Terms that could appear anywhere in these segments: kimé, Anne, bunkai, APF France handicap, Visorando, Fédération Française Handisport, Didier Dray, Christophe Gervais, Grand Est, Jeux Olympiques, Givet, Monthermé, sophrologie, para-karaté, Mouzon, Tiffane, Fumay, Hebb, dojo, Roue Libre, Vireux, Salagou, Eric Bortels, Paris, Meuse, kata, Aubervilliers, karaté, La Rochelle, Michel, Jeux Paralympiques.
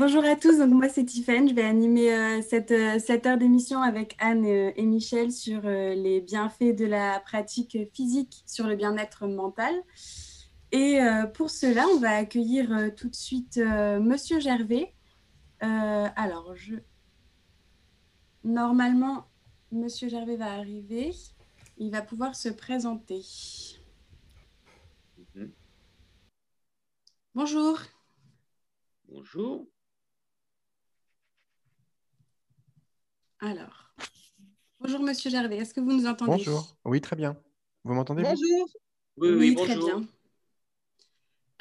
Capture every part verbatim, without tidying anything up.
Bonjour à tous, donc moi c'est Tiffane, je vais animer euh, cette, euh, cette heure d'émission avec Anne et, et Michel sur euh, les bienfaits de la pratique physique sur le bien-être mental. Et euh, pour cela, on va accueillir euh, tout de suite euh, Monsieur Gervais. Euh, alors, je... normalement, Monsieur Gervais va arriver, il va pouvoir se présenter. Mmh. Bonjour. Bonjour. Alors, bonjour Monsieur Gervais, est-ce que vous nous entendez? Bonjour, oui très bien. Vous m'entendez? Bonjour. Oui, oui, oui bonjour. Très bien.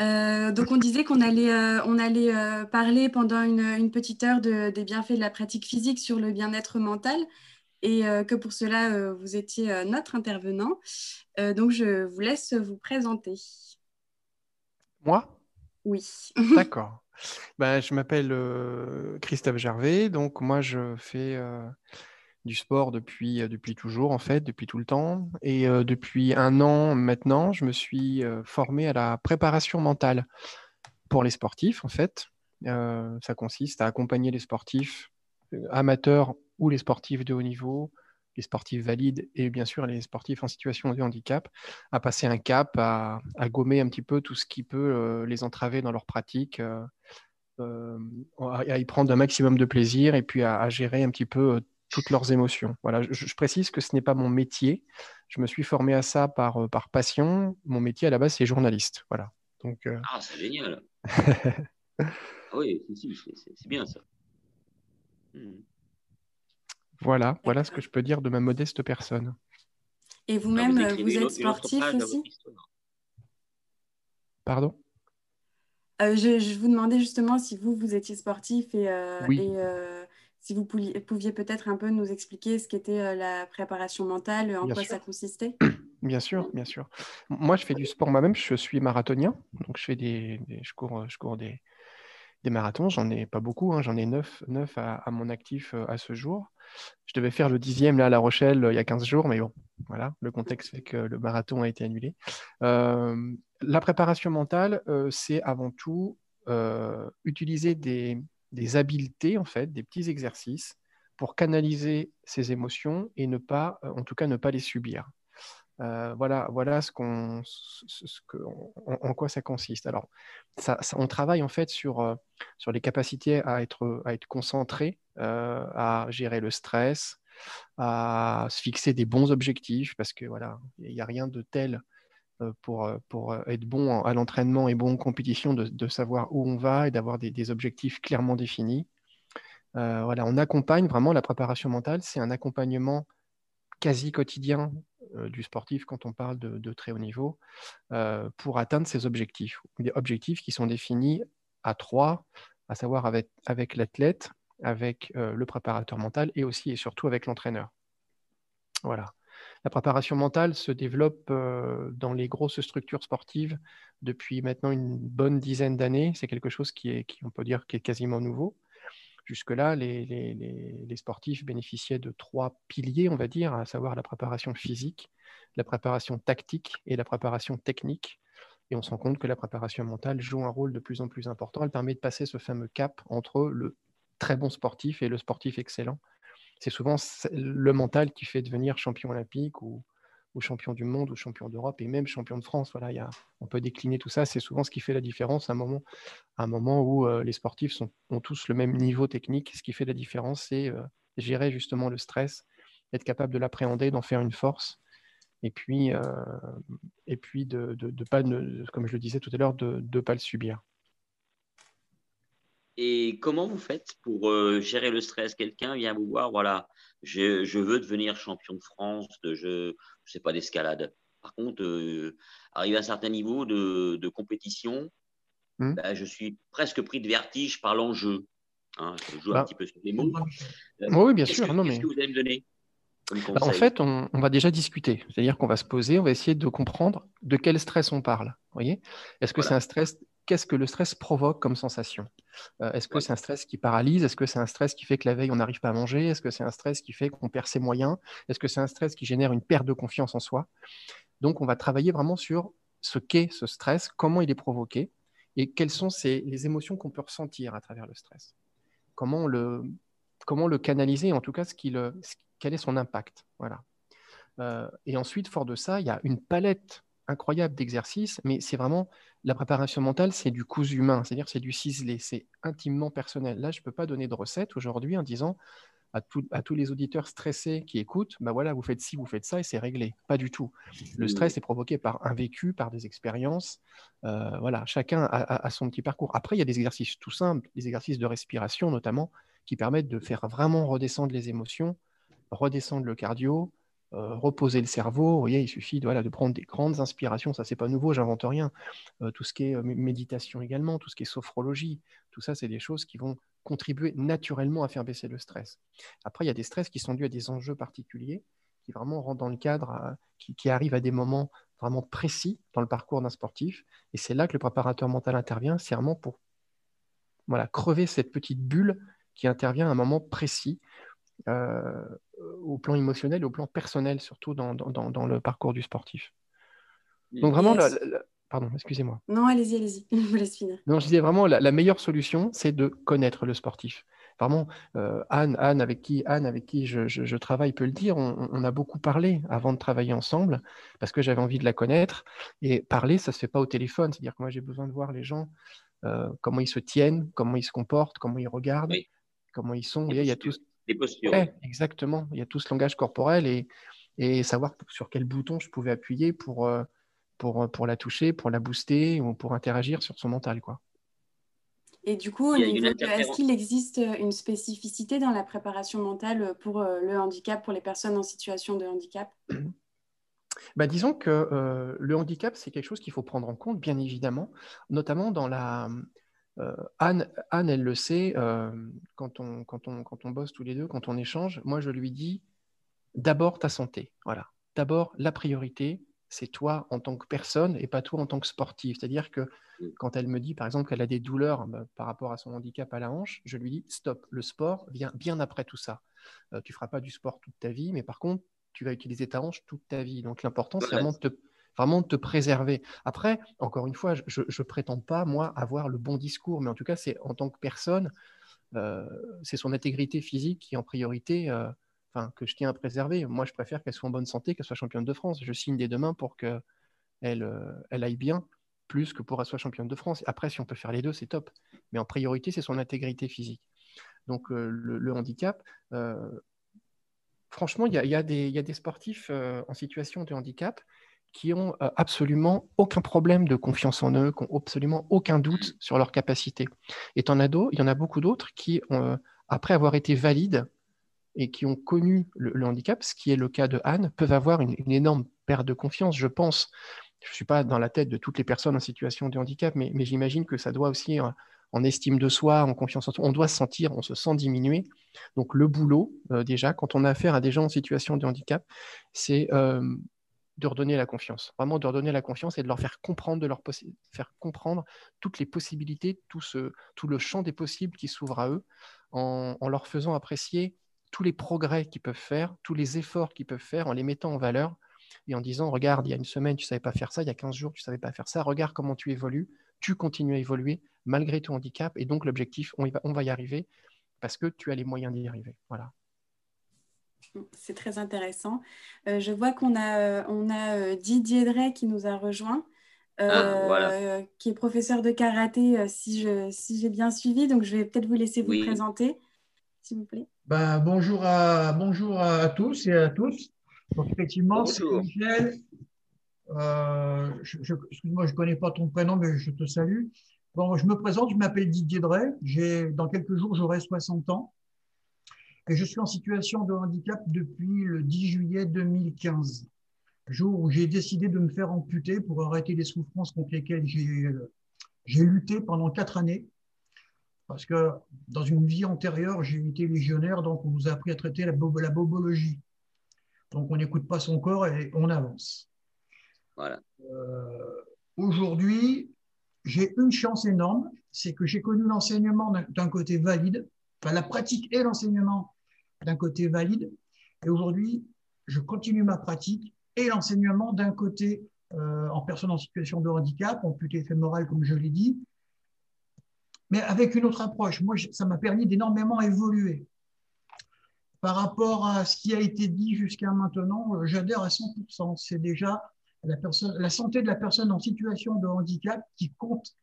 Euh, donc on disait qu'on allait, euh, on allait euh, parler pendant une, une petite heure de, des bienfaits de la pratique physique sur le bien-être mental et euh, que pour cela euh, vous étiez euh, notre intervenant. Euh, donc je vous laisse vous présenter. Moi? Oui. D'accord. Ben, je m'appelle euh, Christophe Gervais, donc moi je fais euh, du sport depuis, euh, depuis toujours en fait, depuis tout le temps. Et euh, depuis un an maintenant, je me suis euh, formé à la préparation mentale pour les sportifs en fait. Euh, ça consiste à accompagner les sportifs amateurs ou les sportifs de haut niveau, les sportifs valides et bien sûr les sportifs en situation de handicap, à passer un cap, à, à gommer un petit peu tout ce qui peut euh, les entraver dans leur pratique, euh, euh, à, à y prendre un maximum de plaisir et puis à, à gérer un petit peu euh, toutes leurs émotions. Voilà, je, je précise que ce n'est pas mon métier, je me suis formé à ça par, euh, par passion, mon métier à la base c'est journaliste. Voilà. Donc, euh... Ah, c'est génial. Oui, c'est bien ça. Hmm. Voilà, voilà ce que je peux dire de ma modeste personne. Et vous-même, vous, vous êtes sportif aussi? Pardon euh, je, je vous demandais justement si vous, vous étiez sportif et, euh, oui. et euh, si vous pouviez, pouviez peut-être un peu nous expliquer ce qu'était euh, la préparation mentale, en bien quoi sûr. Ça consistait. Bien sûr, bien sûr. Moi, je fais du sport moi-même, je suis marathonien, donc je, fais des, des, je, cours, je cours des, des marathons, j'en ai pas beaucoup, hein, j'en ai neuf, neuf à, à mon actif à ce jour. Je devais faire le dixième là, à La Rochelle il y a quinze jours, mais bon, voilà, le contexte fait que le marathon a été annulé. Euh, la préparation mentale, euh, c'est avant tout euh, utiliser des, des habiletés, en fait, des petits exercices pour canaliser ses émotions et ne pas, en tout cas, ne pas les subir. Euh, voilà, voilà ce qu'on, ce que, en, en quoi ça consiste. Alors, ça, ça, on travaille en fait sur, sur les capacités à être, à être concentré, euh, à gérer le stress, à se fixer des bons objectifs, parce que voilà, il n'y a rien de tel pour, pour être bon à l'entraînement et bon en compétition de, de savoir où on va et d'avoir des, des objectifs clairement définis. Euh, voilà, on accompagne vraiment la préparation mentale, c'est un accompagnement quasi quotidien du sportif quand on parle de, de très haut niveau, euh, pour atteindre ses objectifs. Des objectifs qui sont définis à trois, à savoir avec, avec l'athlète, avec euh, le préparateur mental et aussi et surtout avec l'entraîneur. Voilà. La préparation mentale se développe euh, dans les grosses structures sportives depuis maintenant une bonne dizaine d'années. C'est quelque chose qui, est, qui, on peut dire, qui est quasiment nouveau. Jusque-là, les, les, les, les sportifs bénéficiaient de trois piliers, on va dire, à savoir la préparation physique, la préparation tactique et la préparation technique. Et on se rend compte que la préparation mentale joue un rôle de plus en plus important. Elle permet de passer ce fameux cap entre le très bon sportif et le sportif excellent. C'est souvent le mental qui fait devenir champion olympique ou, ou champion du monde ou champion d'Europe et même champion de France. Voilà, y a, on peut décliner tout ça. C'est souvent ce qui fait la différence à un moment. À un moment où euh, les sportifs sont, ont tous le même niveau technique. Ce qui fait la différence, c'est euh, gérer justement le stress, être capable de l'appréhender, d'en faire une force, et puis, euh, et puis de, de, de pas, de, comme je le disais tout à l'heure, de ne pas le subir. Et comment vous faites pour euh, gérer le stress? Quelqu'un vient vous voir, voilà, je, je veux devenir champion de France, de jeu, je sais pas, d'escalade. Par contre, euh, arrivé à un certain niveau de, de compétition, Mmh. Ben, je suis presque pris de vertige par l'enjeu. Hein, je joue bah, un petit peu sur les mots. Euh, oui, bien sûr. Que, non, mais... Qu'est-ce que vous allez me donner comme conseil ? Bah, en fait, on, on va déjà discuter. C'est-à-dire qu'on va se poser, on va essayer de comprendre de quel stress on parle. Voyez ? Est-ce que voilà. c'est un stress... Qu'est-ce que le stress provoque comme sensation ? euh, Est-ce que ouais. c'est un stress qui paralyse ? Est-ce que c'est un stress qui fait que la veille, on n'arrive pas à manger ? Est-ce que c'est un stress qui fait qu'on perd ses moyens ? Est-ce que c'est un stress qui génère une perte de confiance en soi ? Donc, on va travailler vraiment sur ce qu'est ce stress, comment il est provoqué, et quelles sont ces, les émotions qu'on peut ressentir à travers le stress. Comment le, comment le canaliser, en tout cas, ce qui le, ce, quel est son impact. Voilà. Euh, et ensuite, fort de ça, il y a une palette incroyable d'exercices, mais c'est vraiment, la préparation mentale, c'est du cousu humain, c'est-à-dire c'est du ciselé, c'est intimement personnel. Là, je ne peux pas donner de recette aujourd'hui en disant à, tout, à tous les auditeurs stressés qui écoutent, bah voilà, vous faites ci, vous faites ça et c'est réglé. Pas du tout. Le stress est provoqué par un vécu, par des expériences. Euh, voilà, chacun a, a, a son petit parcours. Après, il y a des exercices tout simples, des exercices de respiration notamment, qui permettent de faire vraiment redescendre les émotions, redescendre le cardio, Euh, reposer le cerveau. Vous voyez, il suffit de, voilà, de prendre des grandes inspirations, ça c'est pas nouveau, j'invente rien, euh, tout ce qui est euh, méditation également, tout ce qui est sophrologie, tout ça c'est des choses qui vont contribuer naturellement à faire baisser le stress. Après il y a des stress qui sont dus à des enjeux particuliers, qui vraiment rentrent dans le cadre, à, qui, qui arrivent à des moments vraiment précis dans le parcours d'un sportif, et c'est là que le préparateur mental intervient, c'est vraiment pour voilà, crever cette petite bulle qui intervient à un moment précis, Euh, au plan émotionnel, au plan personnel, surtout dans, dans, dans le parcours du sportif. Donc vraiment, yes. la, la, pardon, excusez-moi. Non, allez-y, allez-y, je vous laisse finir. Non, je disais vraiment, la, la meilleure solution, c'est de connaître le sportif. Vraiment, euh, Anne, Anne avec qui, Anne avec qui je, je, je travaille peut le dire, on, on a beaucoup parlé avant de travailler ensemble, parce que j'avais envie de la connaître, et parler, ça ne se fait pas au téléphone, c'est-à-dire que moi j'ai besoin de voir les gens, euh, comment ils se tiennent, comment ils se comportent, comment ils regardent, oui. Comment ils sont, voyez, il y a tout... postures. Ouais, exactement, il y a tout ce langage corporel et, et savoir sur quel bouton je pouvais appuyer pour, pour, pour la toucher, pour la booster ou pour interagir sur son mental, quoi. Et du coup, au niveau de, est-ce qu'il existe une spécificité dans la préparation mentale pour le handicap, pour les personnes en situation de handicap? Ben, disons que euh, le handicap, c'est quelque chose qu'il faut prendre en compte, bien évidemment, notamment dans la... Euh, Anne, Anne, elle le sait, euh, quand, on, quand, on, quand on bosse tous les deux, quand on échange, moi je lui dis d'abord ta santé, voilà. D'abord la priorité, c'est toi en tant que personne et pas toi en tant que sportif. C'est-à-dire que quand elle me dit par exemple qu'elle a des douleurs bah, par rapport à son handicap à la hanche, je lui dis stop, le sport vient bien après tout ça. Euh, tu ne feras pas du sport toute ta vie, mais par contre tu vas utiliser ta hanche toute ta vie. Donc l'important c'est vraiment de te... vraiment de te préserver. Après, encore une fois, je ne prétends pas, moi, avoir le bon discours, mais en tout cas, c'est en tant que personne, euh, c'est son intégrité physique qui, en priorité, euh, enfin, que je tiens à préserver. Moi, je préfère qu'elle soit en bonne santé, qu'elle soit championne de France. Je signe dès demain pour qu'elle euh, elle aille bien, plus que pour qu'elle soit championne de France. Après, si on peut faire les deux, c'est top. Mais en priorité, c'est son intégrité physique. Donc, euh, le, le handicap... Euh, franchement, il y, y, y a des sportifs euh, en situation de handicap qui n'ont absolument aucun problème de confiance en eux, qui n'ont absolument aucun doute sur leur capacité. Et en ado, il y en a beaucoup d'autres qui, ont, après avoir été valides et qui ont connu le, le handicap, ce qui est le cas de Anne, peuvent avoir une, une énorme perte de confiance, je pense. Je ne suis pas dans la tête de toutes les personnes en situation de handicap, mais, mais j'imagine que ça doit aussi, en, en estime de soi, en confiance en soi, on doit se sentir, on se sent diminué. Donc le boulot, euh, déjà, quand on a affaire à des gens en situation de handicap, c'est... Euh, de redonner la confiance, vraiment de redonner la confiance et de leur faire comprendre, de leur possi- faire comprendre toutes les possibilités, tout, ce, tout le champ des possibles qui s'ouvre à eux, en, en leur faisant apprécier tous les progrès qu'ils peuvent faire, tous les efforts qu'ils peuvent faire, en les mettant en valeur et en disant, regarde, il y a une semaine, tu ne savais pas faire ça, il y a quinze jours, tu ne savais pas faire ça, regarde comment tu évolues, tu continues à évoluer malgré ton handicap et donc l'objectif, on, y va, on va y arriver parce que tu as les moyens d'y arriver. Voilà. C'est très intéressant. Euh, je vois qu'on a, on a Didier Dray qui nous a rejoint, euh, ah, voilà. euh, qui est professeur de karaté, euh, si je, si j'ai bien suivi. Donc, je vais peut-être vous laisser vous oui. présenter, s'il vous plaît. Bah, bonjour, à, bonjour à tous et à tous. Donc, effectivement, bonjour. C'est Michel. Euh, je, je, excuse-moi, je ne connais pas ton prénom, mais je te salue. Bon, je me présente, je m'appelle Didier Dray. J'ai, dans quelques jours, j'aurai soixante ans. Et je suis en situation de handicap depuis le dix juillet deux mille quinze, jour où j'ai décidé de me faire amputer pour arrêter les souffrances contre lesquelles j'ai, j'ai lutté pendant quatre années. Parce que dans une vie antérieure, j'ai été légionnaire, donc on nous a appris à traiter la, bo- la bobologie. Donc on n'écoute pas son corps et on avance. Voilà. Euh, aujourd'hui, j'ai une chance énorme, c'est que j'ai connu l'enseignement d'un, d'un côté valide, enfin, la pratique et l'enseignement d'un côté valide. Et aujourd'hui, je continue ma pratique et l'enseignement d'un côté euh, en personne en situation de handicap, amputé fémoral, comme je l'ai dit, mais avec une autre approche. Moi, ça m'a permis d'énormément évoluer. Par rapport à ce qui a été dit jusqu'à maintenant, j'adhère à cent pour cent. C'est déjà la, personne, la santé de la personne en situation de handicap qui compte,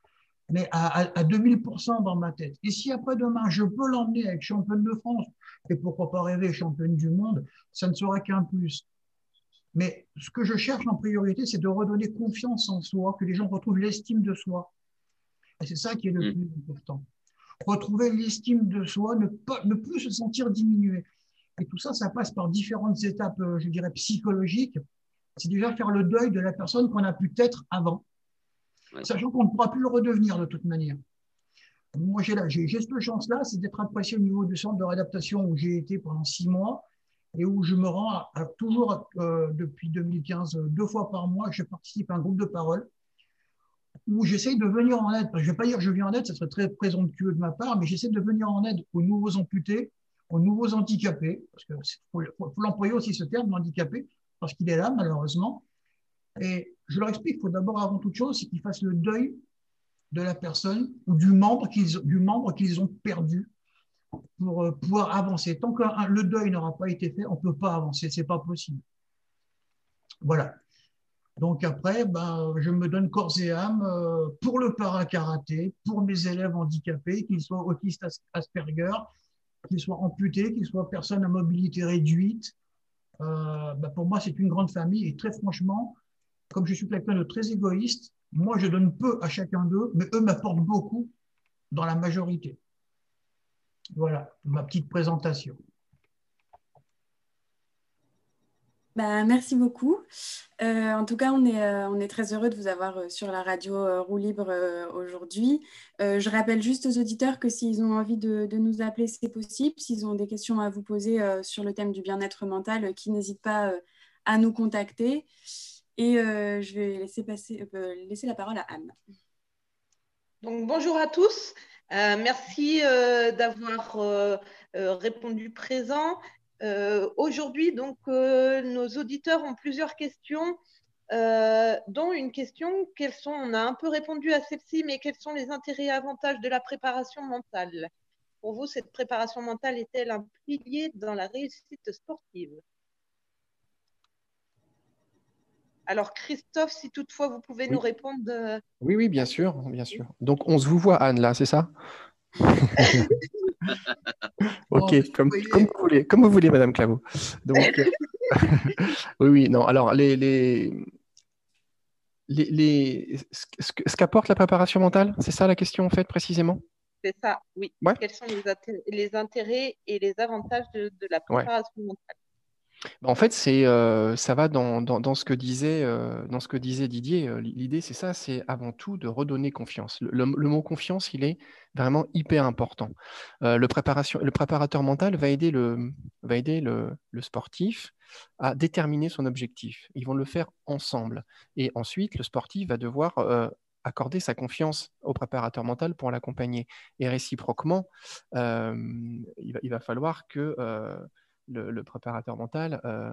mais à, à, à deux mille pour cent dans ma tête. Et si après-demain, je peux l'emmener avec championne de France, et pourquoi pas rêver championne du monde, ça ne sera qu'un plus. Mais ce que je cherche en priorité, c'est de redonner confiance en soi, que les gens retrouvent l'estime de soi. Et c'est ça qui est le plus important. Retrouver l'estime de soi, ne, pas, ne plus se sentir diminué. Et tout ça, ça passe par différentes étapes, je dirais, psychologiques. C'est déjà faire le deuil de la personne qu'on a pu être avant, ouais. Sachant qu'on ne pourra plus le redevenir de toute manière. Moi, j'ai cette chance-là, c'est d'être apprécié au niveau du centre de réadaptation où j'ai été pendant six mois et où je me rends à, à, toujours, euh, depuis deux mille quinze, deux fois par mois, je participe à un groupe de parole où j'essaye de venir en aide. Je ne vais pas dire que je viens en aide, ça serait très présomptueux de ma part, mais j'essaie de venir en aide aux nouveaux amputés, aux nouveaux handicapés, parce qu'il faut, faut, faut l'employer aussi ce terme, handicapé, parce qu'il est là, malheureusement. Et je leur explique qu'il faut d'abord, avant toute chose, c'est qu'ils fassent le deuil de la personne ou du membre qu'ils, du membre qu'ils ont perdu pour euh, pouvoir avancer. Tant que un, le deuil n'aura pas été fait, on ne peut pas avancer, ce n'est pas possible. Voilà. Donc après, ben, je me donne corps et âme euh, pour le para-karaté, pour mes élèves handicapés, qu'ils soient autistes Asperger, qu'ils soient amputés, qu'ils soient personnes à mobilité réduite. Euh, bah pour moi, c'est une grande famille. Et très franchement, comme je suis quelqu'un de très égoïste, moi, je donne peu à chacun d'eux, mais eux m'apportent beaucoup dans la majorité. Voilà ma petite présentation. Ben, merci beaucoup. Euh, en tout cas, on est, euh, on est très heureux de vous avoir euh, sur la radio euh, Roue Libre euh, aujourd'hui. Euh, je rappelle juste aux auditeurs que s'ils ont envie de, de nous appeler, c'est possible. S'ils ont des questions à vous poser euh, sur le thème du bien-être mental, euh, qu'ils n'hésitent pas euh, à nous contacter. Et euh, je vais laisser, passer, euh, laisser la parole à Anne. Donc, bonjour à tous. Euh, merci euh, d'avoir euh, euh, répondu présent. Euh, Aujourd'hui, donc, euh, nos auditeurs ont plusieurs questions, euh, dont une question, quels sont, on a un peu répondu à celle-ci, mais quels sont les intérêts et avantages de la préparation mentale? Pour vous, cette préparation mentale est-elle un pilier dans la réussite sportive? Alors, Christophe, si toutefois vous pouvez oui. nous répondre… De... Oui, oui, bien sûr, bien sûr. Donc, on se vous voit, Anne, là, c'est ça? Ok, bon, comme, comme, vous voulez, comme vous voulez, Madame Claveau. Donc, oui, oui, non. Alors, les, les, les, les ce, ce qu'apporte la préparation mentale, c'est ça la question en fait précisément. C'est ça, oui. Ouais. Quels sont les, les intérêts et les avantages de, de la préparation ouais. mentale? En fait, c'est, euh, ça va dans, dans, dans, ce que disait, euh, dans ce que disait Didier. L'idée, c'est ça, c'est avant tout de redonner confiance. Le, le, le mot confiance, il est vraiment hyper important. Euh, le, préparation, le préparateur mental va aider, le, va aider le, le sportif à déterminer son objectif. Ils vont le faire ensemble. Et ensuite, le sportif va devoir... Euh, accorder sa confiance au préparateur mental pour l'accompagner. Et réciproquement, euh, il, va, il va falloir que... Euh, Le, le préparateur mental euh,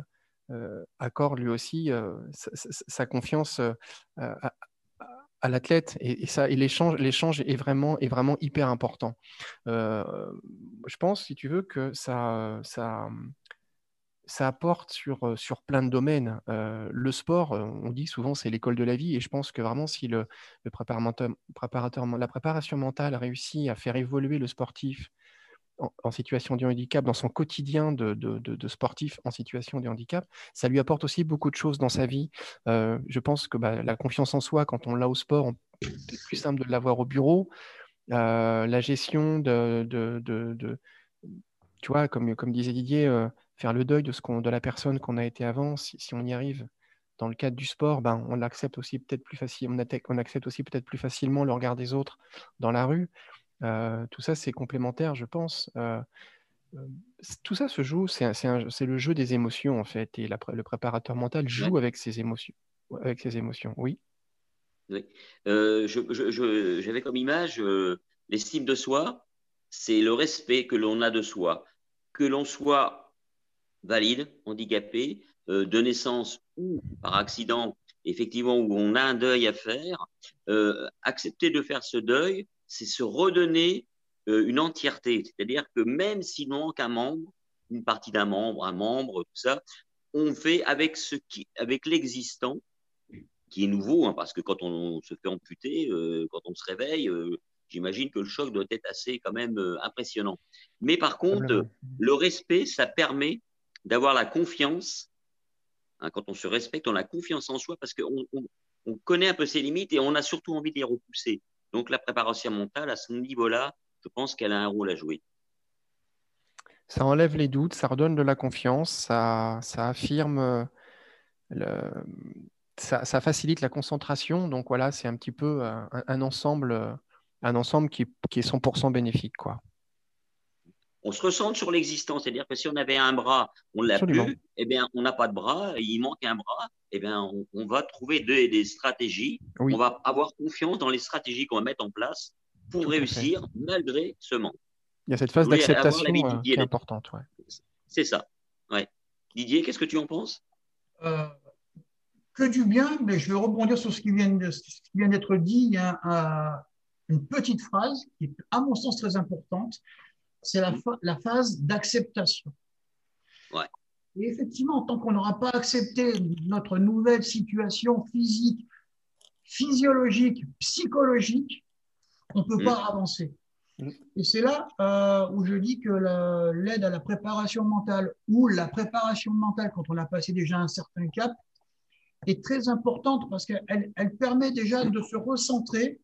euh, accorde lui aussi euh, sa, sa confiance euh, à, à l'athlète. Et, et, ça, et l'échange, l'échange est vraiment, est vraiment hyper important. Euh, je pense, si tu veux, que ça, ça, ça apporte sur, sur plein de domaines. Euh, le sport, on dit souvent, c'est l'école de la vie. Et je pense que vraiment, si le, le préparateur, préparateur, la préparation mentale réussit à faire évoluer le sportif en situation de handicap, dans son quotidien de, de, de, de sportif en situation de handicap, ça lui apporte aussi beaucoup de choses dans sa vie. Euh, je pense que bah, la confiance en soi, quand on l'a au sport, c'est plus simple de l'avoir au bureau. Euh, la gestion de, de, de, de, tu vois, comme, comme disait Didier, euh, faire le deuil de, ce qu'on, de la personne qu'on a été avant, si, si on y arrive. Dans le cadre du sport, ben, on l'accepte aussi peut-être plus facilement, on accepte aussi peut-être plus facilement le regard des autres dans la rue. Euh, tout ça, c'est complémentaire, je pense. Euh, euh, tout ça se joue, c'est le jeu des émotions, en fait. Et la, le préparateur mental joue ouais. avec ses émotions. Avec ses émotions. Oui. Oui. Euh, J'avais je, je, je, comme image euh, l'estime de soi, c'est le respect que l'on a de soi. Que l'on soit valide, handicapé, euh, de naissance ou par accident, effectivement, où on a un deuil à faire, euh, accepter de faire ce deuil, c'est se redonner euh, une entièreté. C'est-à-dire que même s'il manque un membre, une partie d'un membre, un membre, tout ça, on fait avec, ce qui, avec l'existant, qui est nouveau, hein, parce que quand on, on se fait amputer, euh, quand on se réveille, euh, j'imagine que le choc doit être assez quand même euh, impressionnant. Mais par contre, euh, le respect, ça permet d'avoir la confiance. Hein, quand on se respecte, on a confiance en soi parce qu'on on, on connaît un peu ses limites et on a surtout envie de les repousser. Donc, la préparation mentale, à ce niveau-là, je pense qu'elle a un rôle à jouer. Ça enlève les doutes, ça redonne de la confiance, ça, ça affirme, le, ça, ça facilite la concentration. Donc, voilà, c'est un petit peu un, un ensemble, un ensemble qui, qui est cent pour cent bénéfique, quoi. On se ressent sur l'existence, c'est-à-dire que si on avait un bras, on l'a plus, eh bien, on n'a pas de bras, il manque un bras, eh bien, on, on va trouver des, des stratégies, oui. On va avoir confiance dans les stratégies qu'on va mettre en place pour Tout réussir malgré ce manque. Il y a cette phase d'acceptation euh, qui est importante. Ouais. C'est ça. Ouais. Didier, qu'est-ce que tu en penses ? euh, Que du bien, mais je vais rebondir sur ce qui vient d'être dit. Il y a un, une petite phrase qui est, à mon sens, très importante. C'est la, la phase d'acceptation. Ouais. Et effectivement, tant qu'on n'aura pas accepté notre nouvelle situation physique, physiologique, psychologique, on ne peut mmh. pas avancer. Mmh. Et c'est là euh, où je dis que l'aide à la préparation mentale ou la préparation mentale, quand on a passé déjà un certain cap, est très importante parce qu'elle elle permet déjà de se recentrer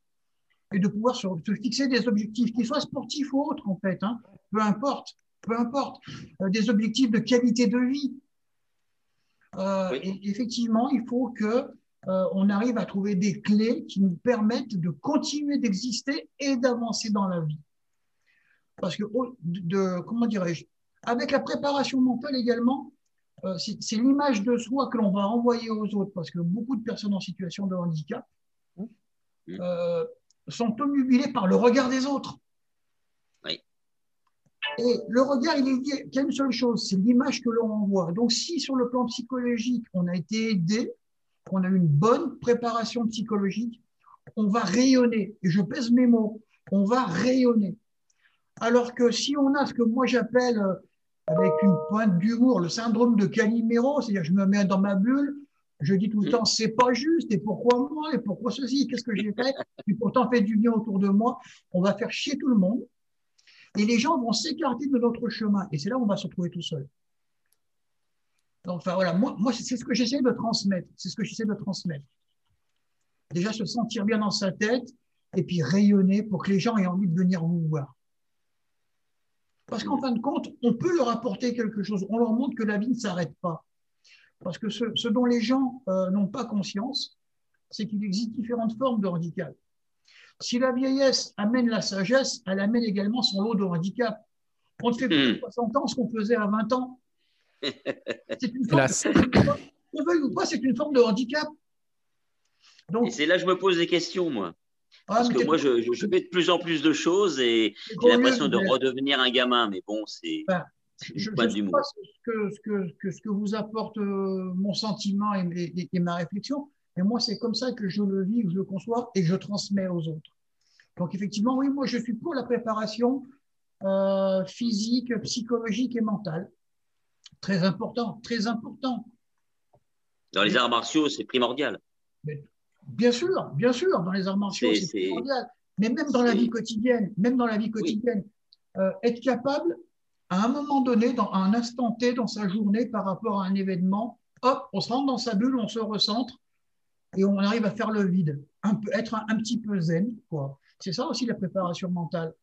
et de pouvoir se, se fixer des objectifs, qu'ils soient sportifs ou autres, en fait, hein, peu importe, peu importe, euh, des objectifs de qualité de vie. Euh, oui. Et effectivement, il faut qu'on euh, arrive à trouver des clés qui nous permettent de continuer d'exister et d'avancer dans la vie. Parce que, de, comment dirais-je, avec la préparation mentale également, euh, c'est l'image de soi que l'on va envoyer aux autres, parce que beaucoup de personnes en situation de handicap, mmh. euh, sont obnubilés par le regard des autres. Oui. Et le regard, il est lié qu'à une seule chose, c'est l'image que l'on envoie. Donc, si sur le plan psychologique, on a été aidé, qu'on a eu une bonne préparation psychologique, on va rayonner. Et je pèse mes mots, on va rayonner. Alors que si on a ce que moi j'appelle, avec une pointe d'humour, le syndrome de Calimero, c'est-à-dire je me mets dans ma bulle, je dis tout le temps, c'est pas juste, et pourquoi moi, et pourquoi ceci, qu'est-ce que j'ai fait, et pourtant fait du bien autour de moi, on va faire chier tout le monde, et les gens vont s'écarter de notre chemin, et c'est là où on va se retrouver tout seul. Donc, enfin voilà, moi, moi c'est ce que j'essaie de transmettre, c'est ce que j'essaie de transmettre. Déjà se sentir bien dans sa tête, et puis rayonner pour que les gens aient envie de venir vous voir. Parce qu'en fin de compte, on peut leur apporter quelque chose, on leur montre que la vie ne s'arrête pas. Parce que ce, ce dont les gens euh, n'ont pas conscience, c'est qu'il existe différentes formes de handicap. Si la vieillesse amène la sagesse, elle amène également son lot de handicap. On ne fait plus de soixante ans ce qu'on faisait à vingt ans. C'est une forme de, veuille ou pas, c'est une forme de handicap. Donc, et c'est là que je me pose des questions, moi. Ah, Parce que moi, je, je, je fais de plus en plus de choses et j'ai l'impression de redevenir un gamin. Mais bon, c'est… Enfin, je ne sais pas ce que, ce, que, que, ce que vous apporte euh, mon sentiment et, et, et ma réflexion, mais moi, c'est comme ça que je le vis, que je le conçois et que je transmets aux autres. Donc, effectivement, oui, moi, je suis pour la préparation euh, physique, psychologique et mentale. Très important, très important. Dans les arts martiaux, c'est primordial. Mais, bien sûr, bien sûr, dans les arts martiaux, c'est primordial. Mais même dans la vie quotidienne, même dans la vie quotidienne, oui. euh, être capable… À un moment donné, dans un instant T, dans sa journée, par rapport à un événement, hop, on se rentre dans sa bulle, on se recentre et on arrive à faire le vide. Un peu, être un, un petit peu zen, quoi. C'est ça aussi la préparation mentale.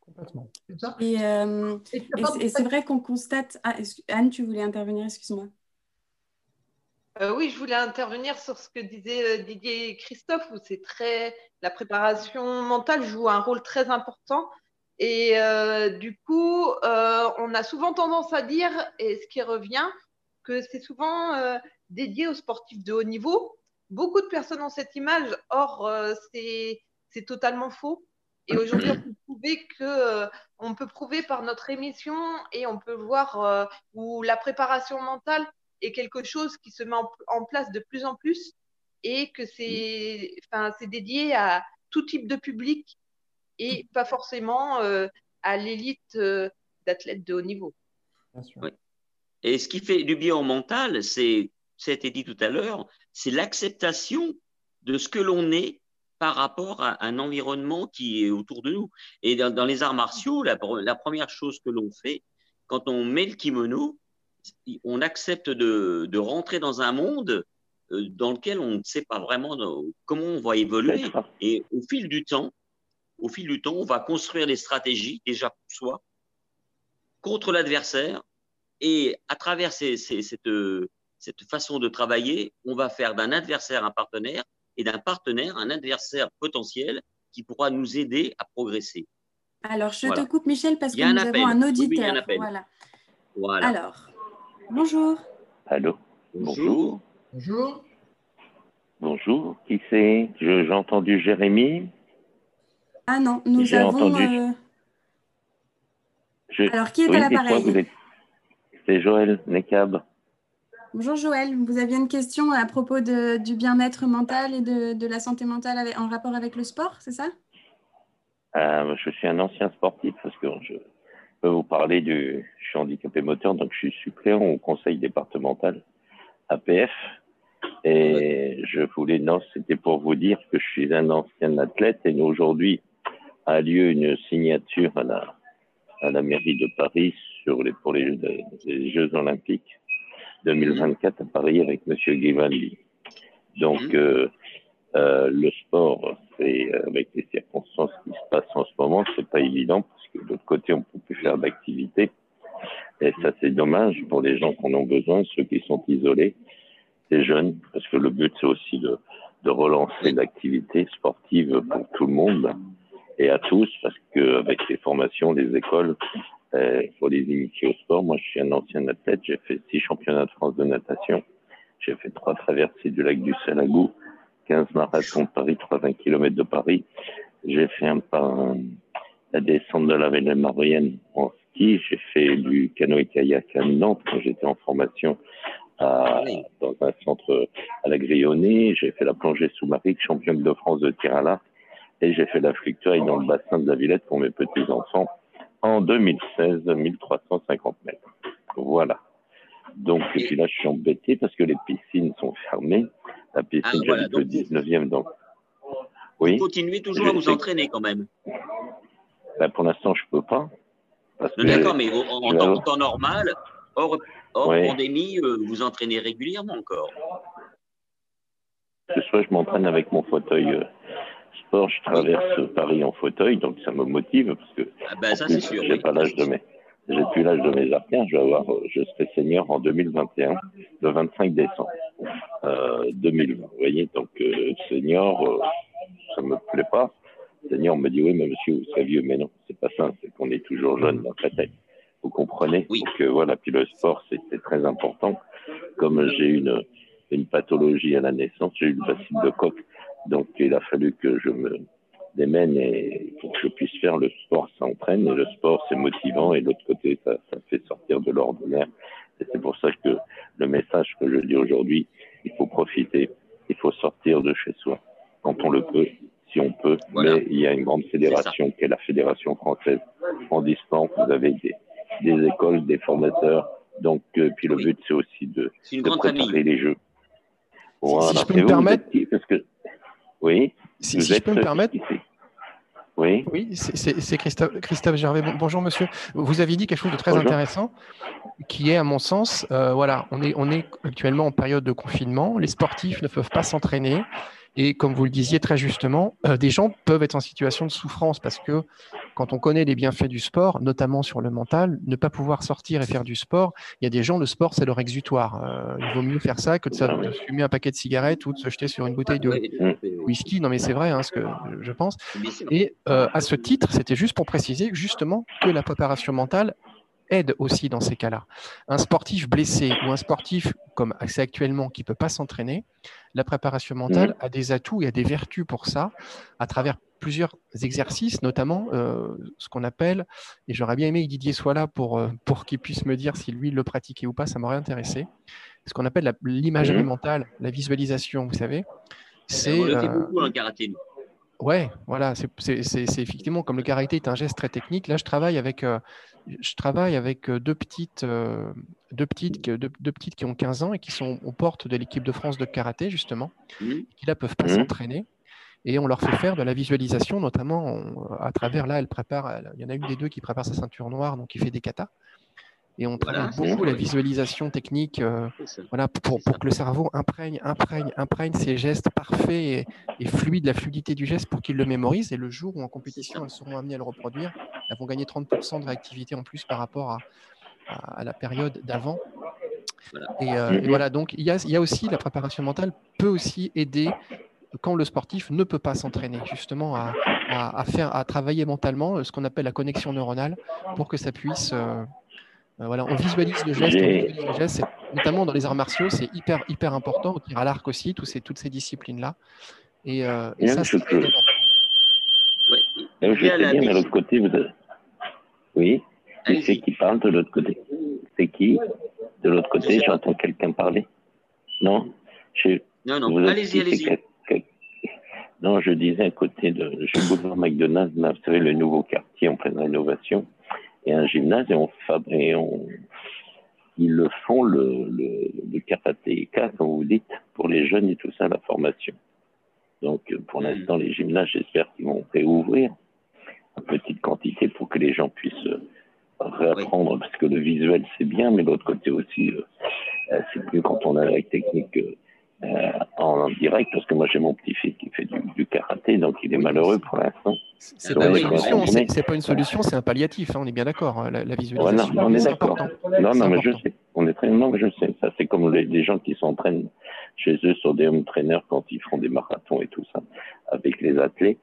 Complètement. C'est ça. Et, euh, et c'est vrai qu'on constate… Ah, Anne, tu voulais intervenir, excuse-moi. Euh, oui, je voulais intervenir sur ce que disaient euh, Didier et Christophe, où c'est très… La préparation mentale joue un rôle très important. Et euh, du coup, euh, on a souvent tendance à dire, et ce qui revient, que c'est souvent euh, dédié aux sportifs de haut niveau. Beaucoup de personnes ont cette image, or euh, c'est totalement faux. Et aujourd'hui, on peut prouver que euh, on peut prouver par notre émission et on peut voir euh, où la préparation mentale est quelque chose qui se met en, en place de plus en plus et que c'est dédié à tout type de public. et pas forcément euh, à l'élite euh, d'athlètes de haut niveau. Bien sûr. Oui. Et ce qui fait du bien au mental, c'est, ça a été dit tout à l'heure, c'est l'acceptation de ce que l'on est par rapport à un environnement qui est autour de nous. Et dans, dans les arts martiaux, la, la première chose que l'on fait, quand on met le kimono, on accepte de, de rentrer dans un monde dans lequel on ne sait pas vraiment comment on va évoluer. Et au fil du temps, au fil du temps, on va construire des stratégies déjà pour soi, contre l'adversaire, et à travers ces, ces, cette, cette façon de travailler, on va faire d'un adversaire un partenaire et d'un partenaire un adversaire potentiel qui pourra nous aider à progresser. Alors, je voilà. te coupe, Michel, parce que nous avons un auditeur. Oui, oui, voilà. Voilà. Alors, bonjour. Allô. Bonjour. Bonjour. Bonjour. Qui c'est? J'ai entendu Jérémy. Ah non, nous avons… Entendu... Euh... Je... Alors, qui est oui, à l'appareil êtes... C'est Joël Nekab. Bonjour Joël, vous aviez une question à propos de, du bien-être mental et de, de la santé mentale avec, en rapport avec le sport, c'est ça? euh, Je suis un ancien sportif parce que je peux vous parler du… Je suis handicapé moteur, donc je suis suppléant au conseil départemental A P F. Et ouais. je voulais… Non, c'était pour vous dire que je suis un ancien athlète et aujourd'hui a lieu une signature à la, à la mairie de Paris sur les, pour les, les Jeux Olympiques deux mille vingt-quatre à Paris avec Monsieur Guy Valli. Donc, mmh. euh, euh, le sport, c'est, avec les circonstances qui se passent en ce moment, c'est pas évident parce que de l'autre côté, on ne peut plus faire d'activité. Et ça, c'est dommage pour les gens qui en ont besoin, ceux qui sont isolés, les jeunes, parce que le but, c'est aussi de, de relancer l'activité sportive pour tout le monde et à tous, parce qu'avec les formations, les écoles, il euh, faut les initier au sport. Moi, je suis un ancien athlète. J'ai fait six championnats de France de natation. J'ai fait trois traversées du lac du Salagou, quinze marathons de Paris, trois cents kilomètres de Paris. J'ai fait un, un, la descente de la vallée Marienne en ski. J'ai fait du canoë-kayak à Nantes quand j'étais en formation à, dans un centre à la Grillonnée. J'ai fait la plongée sous-marine, championne de France de tir à l'arc. Et j'ai fait la fluctuaille dans le bassin de la Villette pour mes petits-enfants. En deux mille seize, mille trois cent cinquante mètres. Voilà. Donc, et puis là, je suis embêté parce que les piscines sont fermées. La piscine, ah, voilà, j'habite le dix-neuvième. Donc, oui. Vous continuez toujours je à vous sais... entraîner quand même. Là, pour l'instant, je ne peux pas. D'accord, mais en, en, en, en temps normal, hors, hors ouais. pandémie, euh, vous entraînez régulièrement encore. Ce soir, je m'entraîne avec mon fauteuil. Euh, Sport, je traverse Paris en fauteuil, donc ça me motive parce que ah ben, ça, plus, sûr, j'ai oui. pas l'âge de mes, j'ai plus l'âge de mes arcanes. Je vais avoir, je serai senior en deux mille vingt et un, le vingt-cinq décembre euh, deux mille vingt. Vous voyez, donc euh, senior, euh, ça me plaît pas. Senior me dit oui, mais monsieur, vous serez vieux, mais non, c'est pas ça, c'est qu'on est toujours jeune dans la tête. Vous comprenez oui. Donc euh, voilà, puis le sport, c'est très important. Comme j'ai une une pathologie à la naissance, j'ai eu le bacille de Koch. Donc, il a fallu que je me démène et pour que je puisse faire le sport, ça entraîne. Et le sport, c'est motivant. Et de l'autre côté, ça, ça fait sortir de l'ordinaire. Et c'est pour ça que le message que je dis aujourd'hui, il faut profiter. Il faut sortir de chez soi quand on le peut, si on peut. Voilà. Mais il y a une grande fédération qui est la Fédération française handisport. Vous avez des, des écoles, des formateurs. Donc, euh, puis le oui. but, c'est aussi de, de préparer famille. Les jeux. Voilà. Si je peux me vous, permettre. Vous êtes, parce que, Oui, si, si je peux me permettre. Oui, oui c'est Christophe, Christophe Gervais. Bonjour, monsieur. Vous aviez dit quelque chose de très Bonjour. intéressant qui est, à mon sens, euh, voilà, on est, on est actuellement en période de confinement. Les sportifs ne peuvent pas s'entraîner. Et comme vous le disiez très justement, euh, des gens peuvent être en situation de souffrance parce que quand on connaît les bienfaits du sport, notamment sur le mental, ne pas pouvoir sortir et faire du sport, il y a des gens, le sport, c'est leur exutoire. Euh, il vaut mieux faire ça que de, ça, de fumer un paquet de cigarettes ou de se jeter sur une bouteille de whisky. Non, mais c'est vrai, hein, ce que je pense. Et euh, à ce titre, c'était juste pour préciser justement que la préparation mentale aide aussi dans ces cas-là. Un sportif blessé ou un sportif, comme c'est actuellement, qui ne peut pas s'entraîner, la préparation mentale a des atouts et a des vertus pour ça, à travers plusieurs exercices, notamment euh, ce qu'on appelle, et j'aurais bien aimé que Didier soit là pour, euh, pour qu'il puisse me dire si lui le pratiquait ou pas, ça m'aurait intéressé, ce qu'on appelle l'imagerie mentale, la visualisation, vous savez. C'est, on le fait beaucoup en karaté, nous. Ouais, voilà, c'est effectivement, comme le karaté est un geste très technique, là je travaille avec, euh, je travaille avec deux, petites, euh, deux, petites, deux, deux petites qui ont quinze ans et qui sont aux portes de l'équipe de France de karaté, justement, qui là ne peuvent pas s'entraîner. Et on leur fait faire de la visualisation, notamment on, à travers, là, elle prépare, il y en a une des deux qui prépare sa ceinture noire, donc qui fait des katas. Et on travaille voilà, beaucoup la visualisation technique euh, voilà, pour, pour que le cerveau imprègne, imprègne, imprègne ces gestes parfaits et, et fluides, la fluidité du geste pour qu'ils le mémorisent. Et le jour où en compétition, elles seront amenées à le reproduire, elles vont gagner trente pour cent de réactivité en plus par rapport à, à, à la période d'avant. Voilà. Et, euh, mm-hmm. et voilà, donc il y a, il y a aussi la préparation mentale peut aussi aider quand le sportif ne peut pas s'entraîner, justement à, à, à, faire, à travailler mentalement ce qu'on appelle la connexion neuronale pour que ça puisse... Euh, Voilà, on visualise le geste, le geste notamment dans les arts martiaux, c'est hyper, hyper important, au tir à l'arc aussi, tous ces, toutes ces disciplines-là. Et, euh, et ça, c'est que... oui. Je sais bien, mais de l'autre côté, vous... oui, c'est qui parle de l'autre côté. C'est qui de l'autre côté, j'entends quelqu'un parler. Non je... Non, non, allez-y, allez-y. Quelques... Non, je disais à côté de... Je suis boulevard McDonald's, mais vous savez, le nouveau quartier en pleine rénovation. Et un gymnase, et, on fab... et on... ils le font, le, le, le karatéka, comme vous dites, pour les jeunes et tout ça, la formation. Donc, pour l'instant, les gymnases, j'espère qu'ils vont réouvrir en petite quantité pour que les gens puissent réapprendre, oui. Parce que le visuel, c'est bien, mais de l'autre côté aussi, euh, c'est plus quand on a la technique euh, en direct, parce que moi, j'ai mon petit-fils qui fait du, du karaté, donc il est malheureux pour l'instant. C'est pas, pas une solution, c'est un palliatif, hein, on est bien d'accord, la, la visualisation. Voilà, on est d'accord. Non, non, mais important. Je sais. On est très... Non, mais je sais. Ça, c'est comme les, les gens qui s'entraînent chez eux sur des home trainers quand ils font des marathons et tout ça, avec les athlètes.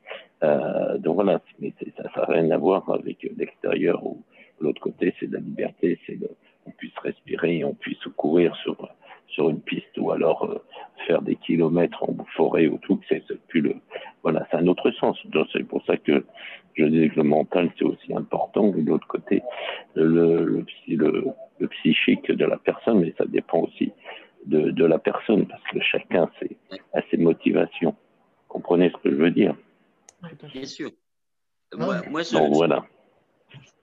Euh, donc voilà, mais ça n'a rien à voir avec l'extérieur ou l'autre côté, c'est de la liberté, c'est de... on puisse respirer, on puisse courir sur, sur une piste ou alors euh, faire des kilomètres en forêt ou tout, c'est plus le... Voilà, c'est un autre sens. C'est pour ça que je dis que le mental, c'est aussi important. De l'autre côté, le, le, le, le psychique de la personne, mais ça dépend aussi de, de la personne, parce que chacun c'est, a ses motivations. Comprenez ce que je veux dire? Bien sûr. Moi, moi ce, bon, voilà.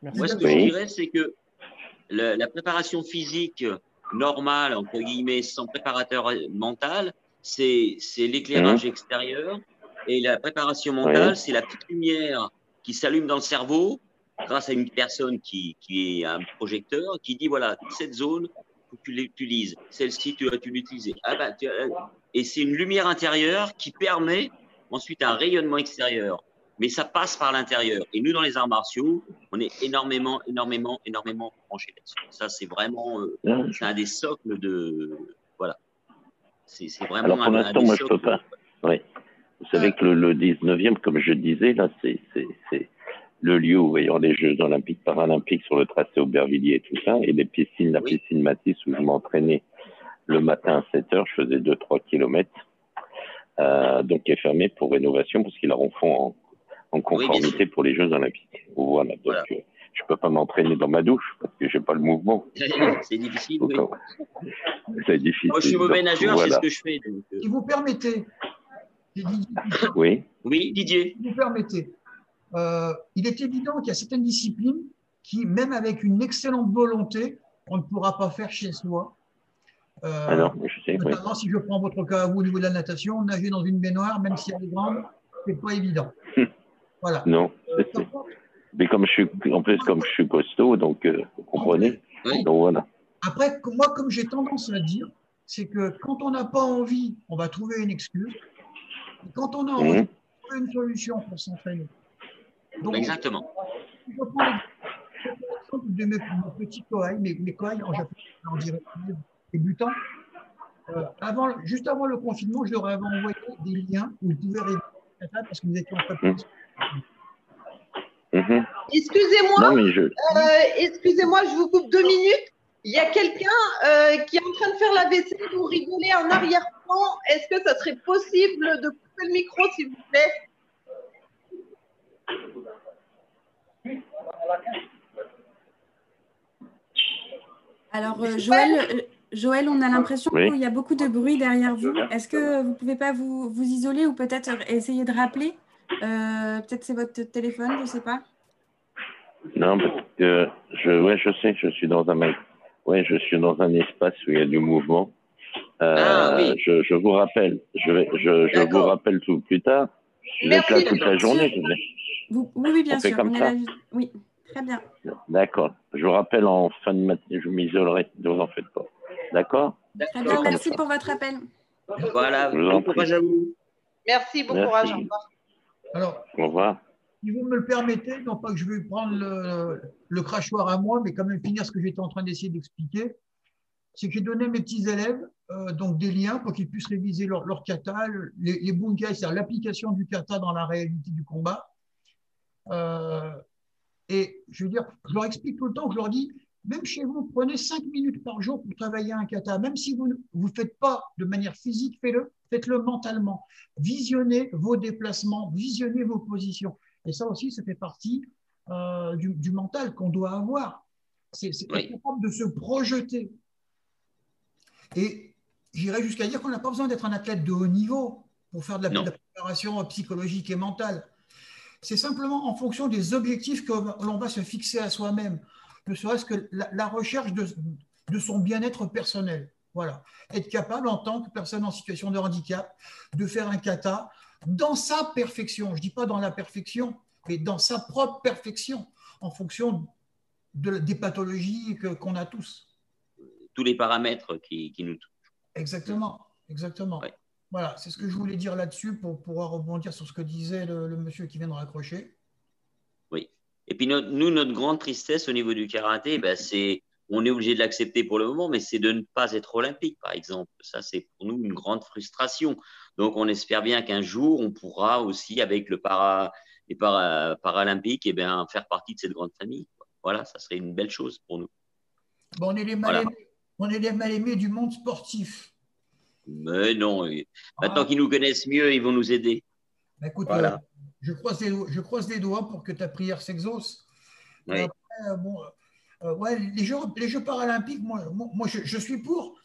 Moi, ce que oui. je dirais, c'est que le, la préparation physique normale, entre guillemets, sans préparateur mental, c'est l'éclairage mmh. extérieur. Et la préparation mentale, oui. c'est la petite lumière qui s'allume dans le cerveau grâce à une personne qui, qui est un projecteur qui dit voilà, cette zone, tu l'utilises, celle-ci, tu vas l'utiliser. Ah bah, tu... Et c'est une lumière intérieure qui permet ensuite un rayonnement extérieur. Mais ça passe par l'intérieur. Et nous, dans les arts martiaux, on est énormément, énormément, énormément branchés là-dessus. Ça, c'est vraiment euh, c'est un des socles de. Voilà. C'est vraiment Alors, pour un, un des moi, socles. Je peux pas. De... Oui. Vous savez que le, le dix-neuvième, comme je disais, là, c'est le lieu où ayant les Jeux Olympiques, Paralympiques sur le tracé Aubervilliers et tout ça, et les piscines, la oui. piscine Matisse où je m'entraînais le matin à sept heures, je faisais deux trois kilomètres, euh, donc qui est fermé pour rénovation parce qu'ils la refont en, en conformité oui, pour les Jeux Olympiques. Voilà, donc voilà. Euh, je ne peux pas m'entraîner dans ma douche parce que je n'ai pas le mouvement. C'est difficile, donc, oui. C'est difficile. Moi, je suis mauvais nageur, voilà. C'est ce que je fais. Donc, euh... Si vous permettez... Oui. oui, Didier. Si vous permettez, euh, il est évident qu'il y a certaines disciplines qui, même avec une excellente volonté, on ne pourra pas faire chez soi. Euh, ah non, je sais, notamment oui. si je prends votre cas à vous au niveau de la natation, nager dans une baignoire, même si elle est grande, ce n'est pas évident. Voilà. Non. Euh, Mais comme je suis, en plus, comme je suis costaud, donc euh, vous comprenez. Oui. Donc, voilà. Après, moi, comme j'ai tendance à dire, c'est que quand on n'a pas envie, on va trouver une excuse. Quand on a envie mmh. trouver une solution pour s'entraîner. Exactement. Je prends l'exemple de mes, mes petits koaïs, mes, mes koaïs en japonais, on dirait débutants. Euh, avant, juste avant le confinement, je leur avais envoyé des liens où ils pouvaient réviser parce que nous étions en préparation. Mmh. Mmh. Excusez-moi, je... Euh, excusez-moi, je vous coupe deux minutes. Il y a quelqu'un euh, qui est en train de faire la vaisselle ou rigoler en arrière-plan. Est-ce que ça serait possible de couper le micro, s'il vous plaît? Alors, euh, Joël, Joël, on a l'impression oui. qu'il y a beaucoup de bruit derrière vous. Est-ce que vous ne pouvez pas vous, vous isoler ou peut-être essayer de rappeler Euh, peut-être c'est votre téléphone, je ne sais pas. Non, parce que je, ouais, je sais que je suis dans un mag... ouais, je suis dans un espace où il y a du mouvement. Euh, ah, oui. je, je vous rappelle, je, vais, je, je vous rappelle tout plus tard. Je vais être là toute la journée. Je vais... vous, oui, oui, bien On sûr. Comme ça. La... Oui, très bien. D'accord. Je vous rappelle en fin de matinée, je m'isolerai, ne vous en faites pas. D'accord. Très bien, merci pour votre appel. Voilà, bon courage à vous. Merci, bon courage. Au revoir. Alors, au revoir. Si vous me le permettez, non pas que je vais prendre le, le crachoir à moi, mais quand même finir ce que j'étais en train d'essayer d'expliquer, c'est que j'ai donné à mes petits élèves euh, donc des liens pour qu'ils puissent réviser leur, leur kata, les, les bunkai, c'est-à-dire l'application du kata dans la réalité du combat. Euh, et je veux dire, je leur explique tout le temps, je leur dis, même chez vous, prenez cinq minutes par jour pour travailler un kata, même si vous ne vous faites pas de manière physique, faites-le, faites-le mentalement. Visionnez vos déplacements, visionnez vos positions. Et ça aussi, ça fait partie euh, du, du mental qu'on doit avoir. C'est oui. capable de se projeter. Et j'irais jusqu'à dire qu'on n'a pas besoin d'être un athlète de haut niveau pour faire de la, de la préparation psychologique et mentale. C'est simplement en fonction des objectifs que l'on va se fixer à soi-même, ne serait-ce que la, la recherche de, de son bien-être personnel. Voilà. Être capable, en tant que personne en situation de handicap, de faire un kata dans sa perfection. Je ne dis pas dans la perfection, mais dans sa propre perfection, en fonction de, des pathologies qu'on a tous. Tous les paramètres qui, qui nous touchent. Exactement, exactement. Ouais. Voilà, c'est ce que je voulais dire là-dessus pour pouvoir rebondir sur ce que disait le, le monsieur qui vient de raccrocher. Oui. Et puis, notre, nous, notre grande tristesse au niveau du karaté, ben, c'est... on est obligé de l'accepter pour le moment, mais c'est de ne pas être olympique, par exemple. Ça, c'est pour nous une grande frustration. Donc, on espère bien qu'un jour, on pourra aussi, avec le para, les para, paralympiques, eh bien, faire partie de cette grande famille. Voilà, ça serait une belle chose pour nous. Bon, on est les mal aimés, voilà. On est les mal aimés du monde sportif. Mais non. Maintenant ah. qu'ils nous connaissent mieux, ils vont nous aider. Bah, écoute, voilà. euh, je, croise les, je croise les doigts pour que ta prière s'exauce. Oui. Après, euh, bon... Euh, ouais, les, jeux, les Jeux Paralympiques, moi, moi je, je suis pour.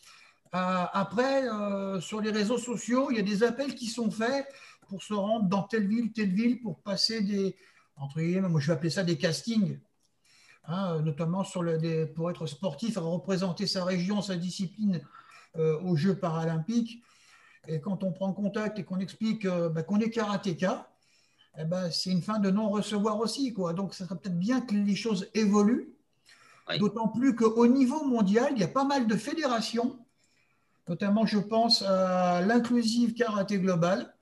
Euh, après, euh, sur les réseaux sociaux, il y a des appels qui sont faits pour se rendre dans telle ville, telle ville, pour passer des, entre guillemets, moi je vais appeler ça des castings, hein, notamment sur le, des, pour être sportif, représenter sa région, sa discipline euh, aux Jeux Paralympiques. Et quand on prend contact et qu'on explique euh, bah, qu'on est karatéka, eh ben, c'est une fin de non-recevoir aussi, quoi. Donc, ça serait peut-être bien que les choses évoluent. D'autant plus qu'au niveau mondial, il y a pas mal de fédérations, notamment je pense à l'Inclusive Karaté Global,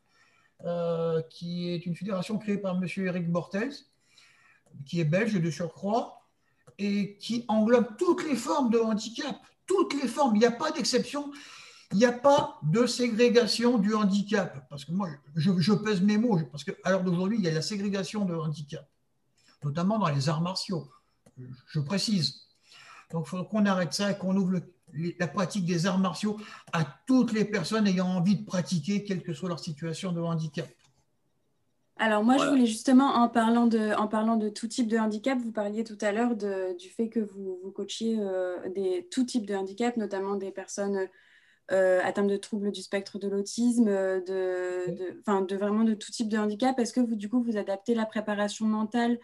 euh, qui est une fédération créée par M. Eric Bortels, qui est belge de surcroît, et qui englobe toutes les formes de handicap, toutes les formes, il n'y a pas d'exception, il n'y a pas de ségrégation du handicap, parce que moi je, je pèse mes mots, parce qu'à l'heure d'aujourd'hui, il y a la ségrégation de handicap, notamment dans les arts martiaux. Je précise. Donc, il faut qu'on arrête ça et qu'on ouvre le, les, la pratique des arts martiaux à toutes les personnes ayant envie de pratiquer, quelle que soit leur situation de handicap. Alors, moi, voilà. Je voulais justement, en parlant, de, en parlant de tout type de handicap, vous parliez tout à l'heure du fait que vous, vous coachiez euh, des, tout type de handicap, notamment des personnes euh, atteintes de troubles du spectre de l'autisme, de, de, 'fin, de vraiment de tout type de handicap. Est-ce que, vous, du coup, vous adaptez la préparation mentale ?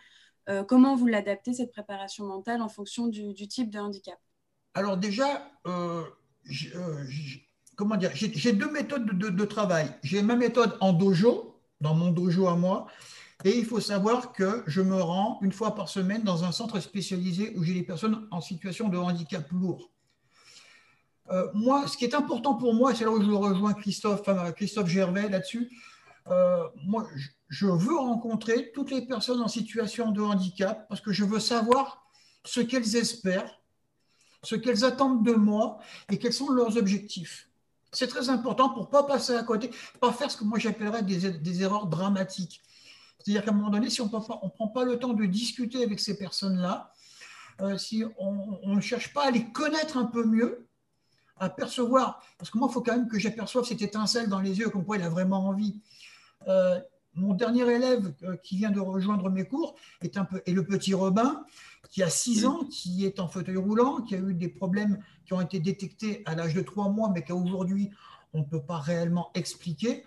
Euh, comment vous l'adaptez, cette préparation mentale, en fonction du, du type de handicap? Alors déjà, euh, j'ai euh, deux méthodes de, de, de travail. J'ai ma méthode en dojo, dans mon dojo à moi, et il faut savoir que je me rends une fois par semaine dans un centre spécialisé où j'ai des personnes en situation de handicap lourd. Euh, moi, ce qui est important pour moi, c'est là où je rejoins Christophe, enfin, Christophe Gervais là-dessus, euh, moi, je, Je veux rencontrer toutes les personnes en situation de handicap parce que je veux savoir ce qu'elles espèrent, ce qu'elles attendent de moi et quels sont leurs objectifs. C'est très important pour ne pas passer à côté, pas faire ce que moi j'appellerais des, des erreurs dramatiques. C'est-à-dire qu'à un moment donné, si on ne prend pas le temps de discuter avec ces personnes-là, euh, si on ne cherche pas à les connaître un peu mieux, à percevoir, parce que moi, il faut quand même que j'aperçoive cette étincelle dans les yeux, comme quoi elle a vraiment envie. Euh, Mon dernier élève qui vient de rejoindre mes cours est, un peu, est le petit Robin, qui a six ans, qui est en fauteuil roulant, qui a eu des problèmes qui ont été détectés à l'âge de trois mois, mais qu'à aujourd'hui, on ne peut pas réellement expliquer.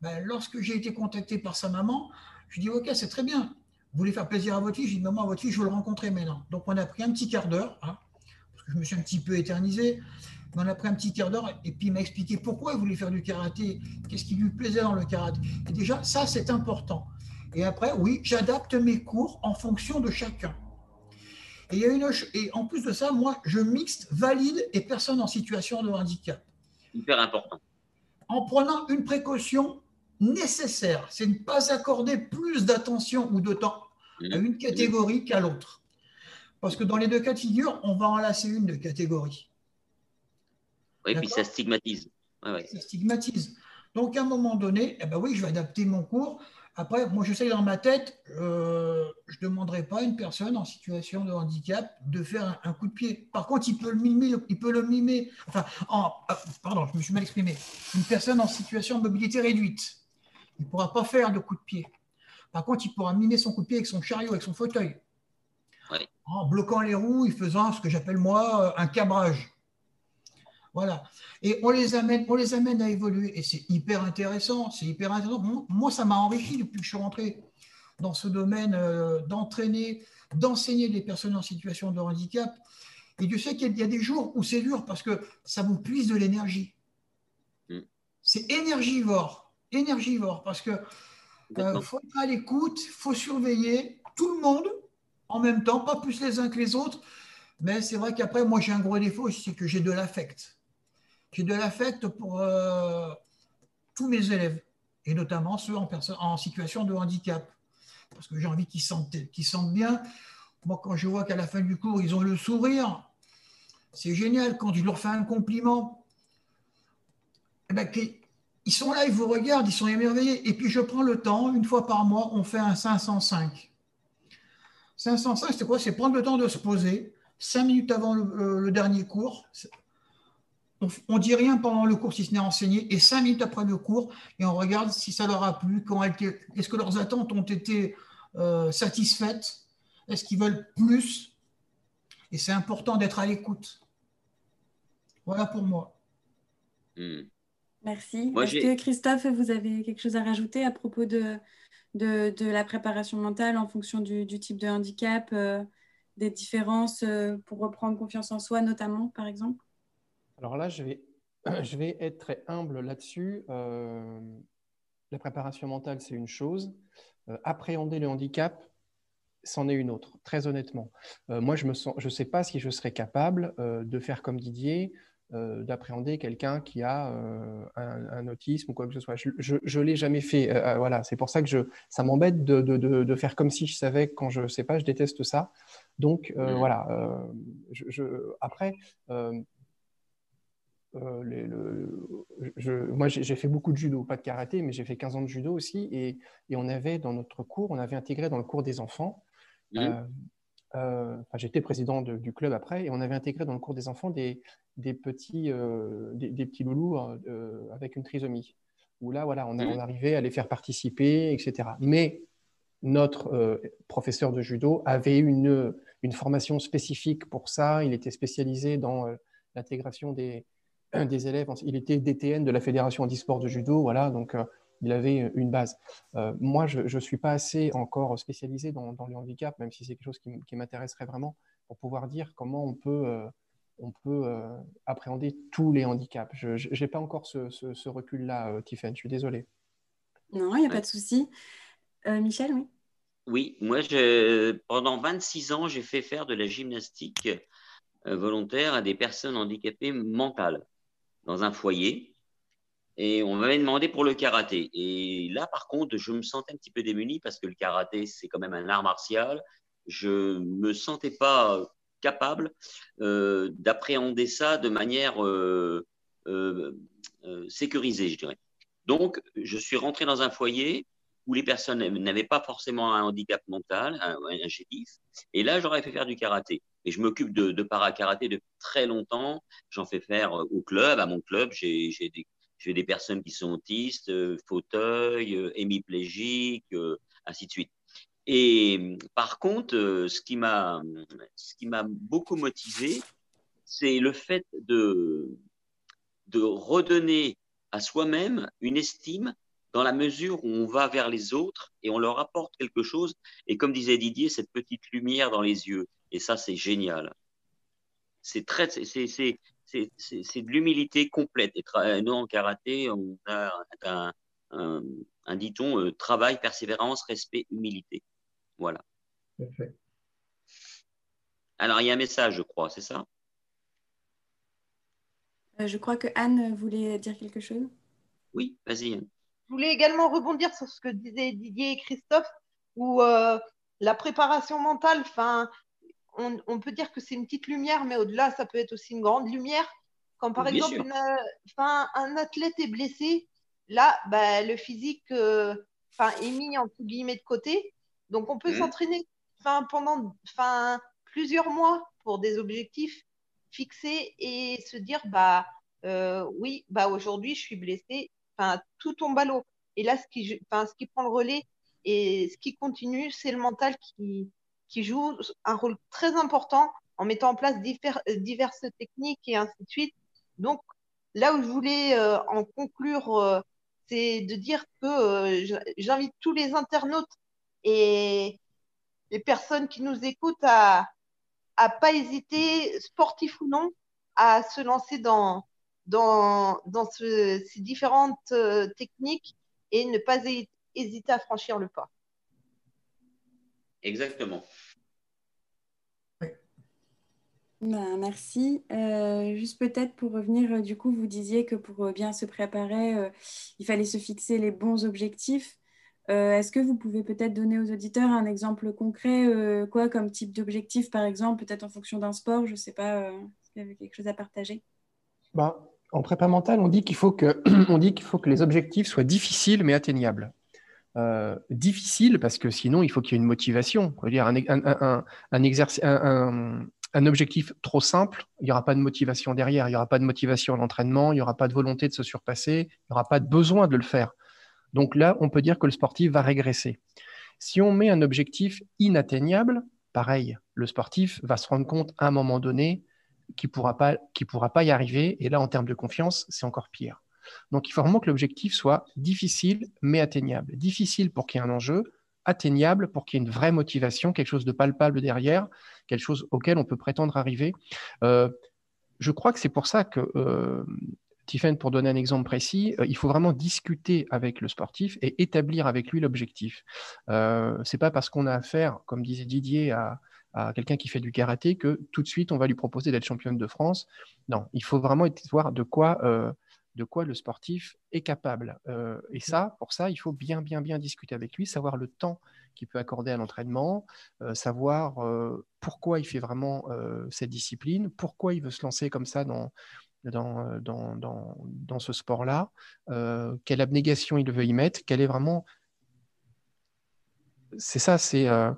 Ben, lorsque j'ai été contacté par sa maman, Je dis ok, c'est très bien. Vous voulez faire plaisir à votre fille? J'ai dit maman, à votre fille, je veux le rencontrer maintenant. Donc on a pris un petit quart d'heure, hein, parce que je me suis un petit peu éternisé. Mais on a pris un petit quart d'heure et puis il m'a expliqué pourquoi il voulait faire du karaté, qu'est-ce qui lui plaisait dans le karaté. Et déjà, ça, c'est important. Et après, oui, j'adapte mes cours en fonction de chacun. Et, il y a une... et en plus de ça, moi, je mixte valide et personnes en situation de handicap. Hyper important. En prenant une précaution nécessaire, c'est ne pas accorder plus d'attention ou de temps à une catégorie qu'à l'autre. Parce que dans les deux cas de figure, on va enlacer une de catégorie. Oui, puis ça stigmatise. Ouais, ouais. Ça stigmatise. Donc, à un moment donné, eh ben oui, je vais adapter mon cours. Après, moi, je sais dans ma tête, euh, je ne demanderai pas à une personne en situation de handicap de faire un, un coup de pied. Par contre, il peut le mimer. Il peut le mimer enfin, en, pardon, je me suis mal exprimé. Une personne en situation de mobilité réduite, il ne pourra pas faire de coup de pied. Par contre, il pourra mimer son coup de pied avec son chariot, avec son fauteuil. Ouais. En bloquant les roues, en faisant ce que j'appelle moi un cabrage. Voilà. Et on les amène, on les amène à évoluer. Et c'est hyper intéressant. C'est hyper intéressant. Moi, ça m'a enrichi depuis que je suis rentré dans ce domaine euh, d'entraîner, d'enseigner les personnes en situation de handicap. Et je sais qu'il y a des jours où c'est dur parce que ça vous puise de l'énergie. Mmh. C'est énergivore. Énergivore. Parce que euh, faut être à l'écoute, il faut surveiller tout le monde en même temps, pas plus les uns que les autres. Mais c'est vrai qu'après, moi, j'ai un gros défaut, c'est que j'ai de l'affect. J'ai de l'affect pour euh, tous mes élèves, et notamment ceux en, en situation de handicap, parce que j'ai envie qu'ils sentent, qu'ils sentent bien. Moi, quand je vois qu'à la fin du cours, ils ont le sourire, c'est génial. Quand je leur fais un compliment, eh bien, ils sont là, ils vous regardent, ils sont émerveillés. Et puis, je prends le temps, une fois par mois, on fait un cinq cent cinq. cinq cent cinq, c'est quoi? C'est prendre le temps de se poser, cinq minutes avant le, le dernier cours. On ne dit rien pendant le cours si ce n'est enseigné, et cinq minutes après le cours, et on regarde si ça leur a plu, est-ce que leurs attentes ont été euh, satisfaites, est-ce qu'ils veulent plus, et c'est important d'être à l'écoute. Voilà pour moi. Mmh. Merci. Moi, est-ce que Christophe, vous avez quelque chose à rajouter à propos de, de, de la préparation mentale en fonction du, du type de handicap, euh, des différences euh, pour reprendre confiance en soi, notamment, par exemple ? Alors là, je vais, je vais être très humble là-dessus. Euh, la préparation mentale, c'est une chose. Euh, appréhender le handicap, c'en est une autre, très honnêtement. Euh, moi, je me sens, je sais pas si je serais capable euh, de faire comme Didier, euh, d'appréhender quelqu'un qui a euh, un, un autisme ou quoi que ce soit. Je ne l'ai jamais fait. Euh, voilà, c'est pour ça que je, ça m'embête de, de, de, de faire comme si je savais quand je ne sais pas, je déteste ça. Donc, euh, mmh. voilà. Euh, je, je, après... Euh, Euh, les, le, je, moi, j'ai fait beaucoup de judo, pas de karaté, mais j'ai fait quinze ans de judo aussi. Et, et on avait dans notre cours, on avait intégré dans le cours des enfants, mmh. euh, euh, enfin, j'étais président de, du club après, et on avait intégré dans le cours des enfants des, des, petits, euh, des, des petits loulous euh, avec une trisomie. Où là, voilà, on, mmh. on arrivait à les faire participer, et cetera. Mais notre euh, professeur de judo avait une, une formation spécifique pour ça. Il était spécialisé dans euh, l'intégration des des élèves, il était D T N de la Fédération handisport de judo, voilà, donc euh, il avait une base. Euh, moi, je ne suis pas assez encore spécialisé dans, dans les handicaps, même si c'est quelque chose qui, qui m'intéresserait vraiment, pour pouvoir dire comment on peut, euh, on peut euh, appréhender tous les handicaps. Je n'ai pas encore ce, ce, ce recul-là, euh, Tiffane, je suis désolé. Non, il n'y a pas de souci. Euh, Michel, oui. Oui, moi, je, pendant vingt-six ans, j'ai fait faire de la gymnastique euh, volontaire à des personnes handicapées mentales, dans un foyer, et on m'avait demandé pour le karaté. Et là, par contre, je me sentais un petit peu démuni parce que le karaté, c'est quand même un art martial. Je me sentais pas capable euh, d'appréhender ça de manière euh, euh, euh, sécurisée, je dirais. Donc, je suis rentré dans un foyer où les personnes n'avaient pas forcément un handicap mental, un, un G D I F, et là, j'aurais fait faire du karaté. Et je m'occupe de, de para-karaté depuis très longtemps. J'en fais faire au club, à mon club. J'ai des, des personnes qui sont autistes, euh, fauteuils, euh, hémiplégiques, euh, ainsi de suite. Et par contre, euh, ce qui m'a beaucoup motivé, c'est le fait de, de redonner à soi-même une estime dans la mesure où on va vers les autres et on leur apporte quelque chose. Et comme disait Didier, cette petite lumière dans les yeux. Et ça, c'est génial. C'est très, c'est, c'est, c'est, c'est, c'est, c'est de l'humilité complète. Et tra- nous, en karaté, on a un, un, un dit-on, euh, travail, persévérance, respect, humilité. Voilà. Parfait. Alors, il y a un message, je crois, c'est ça ? euh, Je crois que Anne voulait dire quelque chose. Oui, vas-y. Je voulais également rebondir sur ce que disaient Didier et Christophe, où euh, la préparation mentale, on, on peut dire que c'est une petite lumière, mais au-delà, ça peut être aussi une grande lumière. Quand, par Bien exemple, une, euh, un athlète est blessé, là, bah, le physique euh, est mis entre guillemets de côté. Donc, on peut mmh. s'entraîner pendant plusieurs mois pour des objectifs fixés et se dire, bah, euh, oui, bah, aujourd'hui, je suis blessé. Enfin, tout tombe à l'eau. Et là, ce qui, enfin, ce qui prend le relais et ce qui continue, c'est le mental qui, qui joue un rôle très important en mettant en place divers, diverses techniques et ainsi de suite. Donc, là où je voulais euh, en conclure, euh, c'est de dire que euh, j'invite tous les internautes et les personnes qui nous écoutent à à pas hésiter, sportifs ou non, à se lancer dans... dans, dans ce, ces différentes euh, techniques et ne pas hé- hésiter à franchir le pas. Exactement. Oui. Ben, merci. Euh, juste peut-être pour revenir, du coup, vous disiez que pour bien se préparer, euh, il fallait se fixer les bons objectifs. Euh, est-ce que vous pouvez peut-être donner aux auditeurs un exemple concret, euh, quoi comme type d'objectif, par exemple, peut-être en fonction d'un sport, je ne sais pas, euh, est-ce qu'il y avait quelque chose à partager ? Ben, en prépa mentale, on dit qu'il faut que, on dit qu'il faut que les objectifs soient difficiles mais atteignables. Euh, difficile parce que sinon, il faut qu'il y ait une motivation. Je veux dire, un, un, un, un, exercice, un, un, un objectif trop simple, il n'y aura pas de motivation derrière, il n'y aura pas de motivation à l'entraînement, il n'y aura pas de volonté de se surpasser, il n'y aura pas de besoin de le faire. Donc là, on peut dire que le sportif va régresser. Si on met un objectif inatteignable, pareil, le sportif va se rendre compte à un moment donné qui ne pourra pas, qui pourra pas y arriver. Et là, en termes de confiance, c'est encore pire. Donc, il faut vraiment que l'objectif soit difficile, mais atteignable. Difficile pour qu'il y ait un enjeu, atteignable pour qu'il y ait une vraie motivation, quelque chose de palpable derrière, quelque chose auquel on peut prétendre arriver. Euh, je crois que c'est pour ça que, euh, Tiffane, pour donner un exemple précis, euh, il faut vraiment discuter avec le sportif et établir avec lui l'objectif. Euh, ce n'est pas parce qu'on a affaire, comme disait Didier, à... à quelqu'un qui fait du karaté, que tout de suite, on va lui proposer d'être championne de France. Non, il faut vraiment voir de quoi, euh, de quoi le sportif est capable. Euh, et ça, pour ça, il faut bien, bien, bien discuter avec lui, savoir le temps qu'il peut accorder à l'entraînement, euh, savoir euh, pourquoi il fait vraiment euh, cette discipline, pourquoi il veut se lancer comme ça dans, dans, dans, dans, dans ce sport-là, euh, quelle abnégation il veut y mettre, quelle est vraiment... C'est ça, c'est... Euh...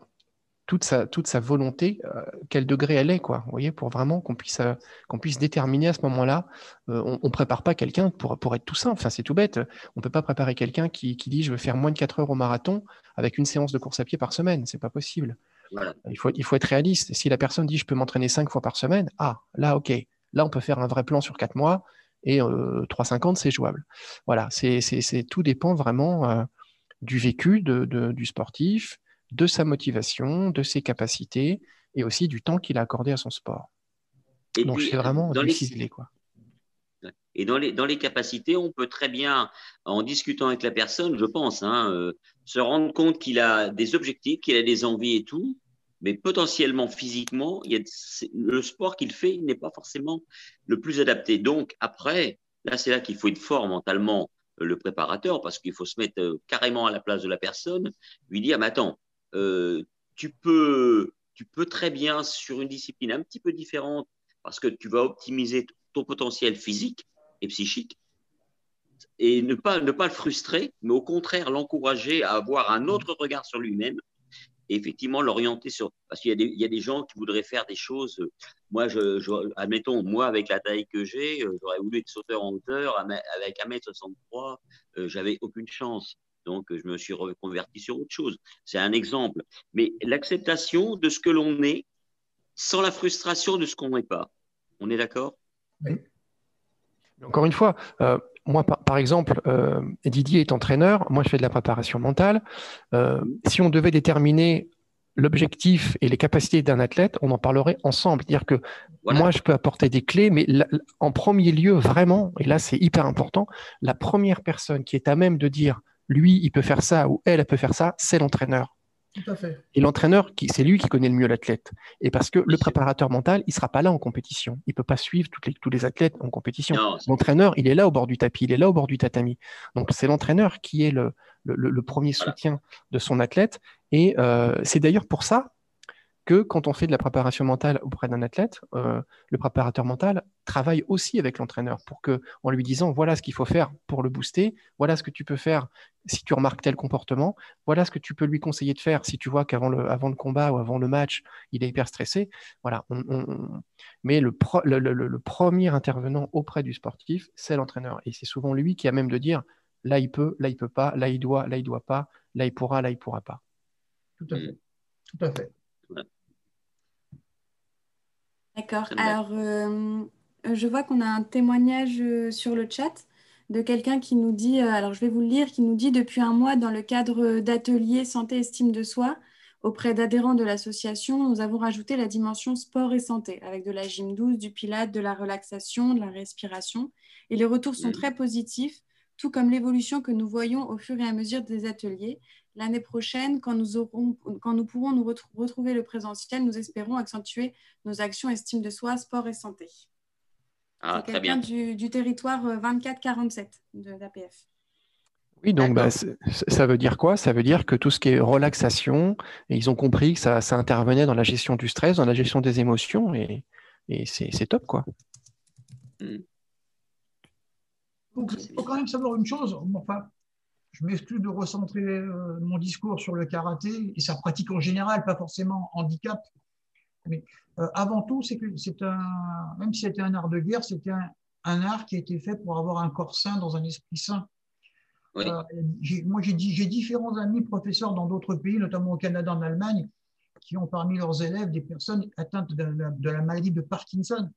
Toute sa, toute sa volonté, euh, quel degré elle est, quoi, vous voyez, pour vraiment qu'on puisse, euh, qu'on puisse déterminer à ce moment-là. Euh, on ne prépare pas quelqu'un pour, pour être tout simple, enfin, c'est tout bête. On ne peut pas préparer quelqu'un qui, qui dit « je veux faire moins de quatre heures au marathon avec une séance de course à pied par semaine », ce n'est pas possible. Voilà. Il faut, il faut être réaliste. Si la personne dit « je peux m'entraîner cinq fois par semaine », ah, là, ok, là, on peut faire un vrai plan sur quatre mois et euh, trois cinquante, c'est jouable. Voilà, c'est, c'est, c'est, tout dépend vraiment euh, du vécu de, de, du sportif, de sa motivation, de ses capacités et aussi du temps qu'il a accordé à son sport. Et donc, puis, c'est vraiment dans les... ciselé, quoi. Et dans les, dans les capacités, on peut très bien, en discutant avec la personne, je pense, hein, euh, se rendre compte qu'il a des objectifs, qu'il a des envies et tout, mais potentiellement, physiquement, il y a, le sport qu'il fait n'est pas forcément le plus adapté. Donc, après, là, c'est là qu'il faut être fort mentalement, le préparateur, parce qu'il faut se mettre euh, carrément à la place de la personne, lui dire « mais attends, Euh, tu peux, tu peux très bien sur une discipline un petit peu différente parce que tu vas optimiser t- ton potentiel physique et psychique et ne pas, ne pas le frustrer, mais au contraire l'encourager à avoir un autre regard sur lui-même et effectivement l'orienter sur… Parce qu'il y a des, il y a des gens qui voudraient faire des choses… Moi, je, je, admettons, moi avec la taille que j'ai, j'aurais voulu être sauteur en hauteur avec un mètre soixante-trois, euh, j'avais aucune chance. Donc, je me suis reconverti sur autre chose. C'est un exemple. Mais l'acceptation de ce que l'on est sans la frustration de ce qu'on n'est pas. On est d'accord ? Oui. Encore une fois, euh, moi, par, par exemple, euh, Didier est entraîneur, moi je fais de la préparation mentale. Euh, si on devait déterminer l'objectif et les capacités d'un athlète, on en parlerait ensemble. C'est-à-dire que voilà. Moi, je peux apporter des clés, mais la, en premier lieu, vraiment, et là, c'est hyper important, la première personne qui est à même de dire « lui, il peut faire ça » ou « elle, elle peut faire ça », c'est l'entraîneur. Tout à fait. Et l'entraîneur, c'est lui qui connaît le mieux l'athlète. Et parce que le préparateur mental, il ne sera pas là en compétition. Il ne peut pas suivre toutes les, tous les athlètes en compétition. L'entraîneur, il est là au bord du tapis, il est là au bord du tatami. Donc, c'est l'entraîneur qui est le, le, le premier voilà. soutien de son athlète. Et euh, c'est d'ailleurs pour ça que quand on fait de la préparation mentale auprès d'un athlète, euh, le préparateur mental travaille aussi avec l'entraîneur pour que, en lui disant voilà ce qu'il faut faire pour le booster, voilà ce que tu peux faire si tu remarques tel comportement, voilà ce que tu peux lui conseiller de faire si tu vois qu'avant le, avant le combat ou avant le match, il est hyper stressé. Voilà, on, on... Mais le, pro, le, le, le premier intervenant auprès du sportif, c'est l'entraîneur. Et c'est souvent lui qui a même de dire là il peut, là il peut pas, là il doit, là il doit pas, là il pourra, là il pourra pas. Tout à fait. Tout à fait. D'accord. Alors, euh, je vois qu'on a un témoignage sur le chat de quelqu'un qui nous dit, alors je vais vous le lire, qui nous dit « Depuis un mois, dans le cadre d'ateliers santé et estime de soi, auprès d'adhérents de l'association, nous avons rajouté la dimension sport et santé, avec de la gym douce, du pilate, de la relaxation, de la respiration. Et les retours sont très positifs, tout comme l'évolution que nous voyons au fur et à mesure des ateliers. » L'année prochaine, quand nous, aurons, quand nous pourrons nous retrou retrouver le présentiel, nous espérons accentuer nos actions estime de soi, sport et santé. Ah, très bien. Du, du territoire vingt-quatre quarante-sept de l'A P F. Oui, donc bah, ça veut dire quoi? Ça veut dire que tout ce qui est relaxation, et ils ont compris que ça, ça intervenait dans la gestion du stress, dans la gestion des émotions, et, et c'est top, quoi. Mm. Donc, il faut quand même savoir une chose, enfin. Je m'excuse de recentrer mon discours sur le karaté et sa pratique en général, pas forcément handicap. Mais avant tout, c'est que c'est un, même si c'était un art de guerre, c'était un, un art qui a été fait pour avoir un corps sain dans un esprit sain. Oui. Euh, moi, j'ai différents amis professeurs dans d'autres pays, notamment au Canada, en Allemagne, qui ont parmi leurs élèves des personnes atteintes de la, de la maladie de Parkinson.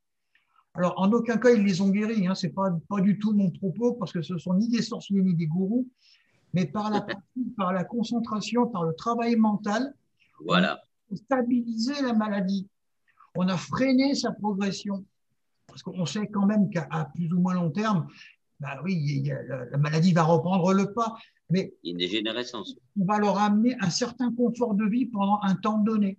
Alors, en aucun cas, ils les ont guéris. Hein. Ce n'est pas, pas du tout mon propos, parce que ce ne sont ni des sorciers ni des gourous. Mais par la, par la concentration, par le travail mental, voilà. On a stabilisé la maladie. On a freiné sa progression. Parce qu'on sait quand même qu'à plus ou moins long terme, bah oui, il y a, la maladie va reprendre le pas. Mais une dégénérescence. On va leur amener un certain confort de vie pendant un temps donné.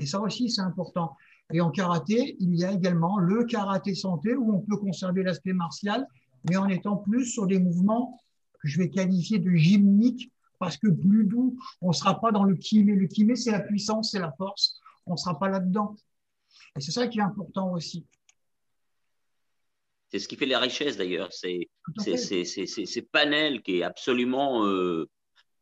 Et ça aussi, c'est important. Et en karaté, il y a également le karaté santé, où on peut conserver l'aspect martial, mais en étant plus sur des mouvements que je vais qualifier de gymnique, parce que plus doux, on ne sera pas dans le kimé. Le kimé, c'est la puissance, c'est la force. On ne sera pas là-dedans. Et c'est ça qui est important aussi. C'est ce qui fait la richesse, d'ailleurs. C'est ce panel qui est absolument… Euh,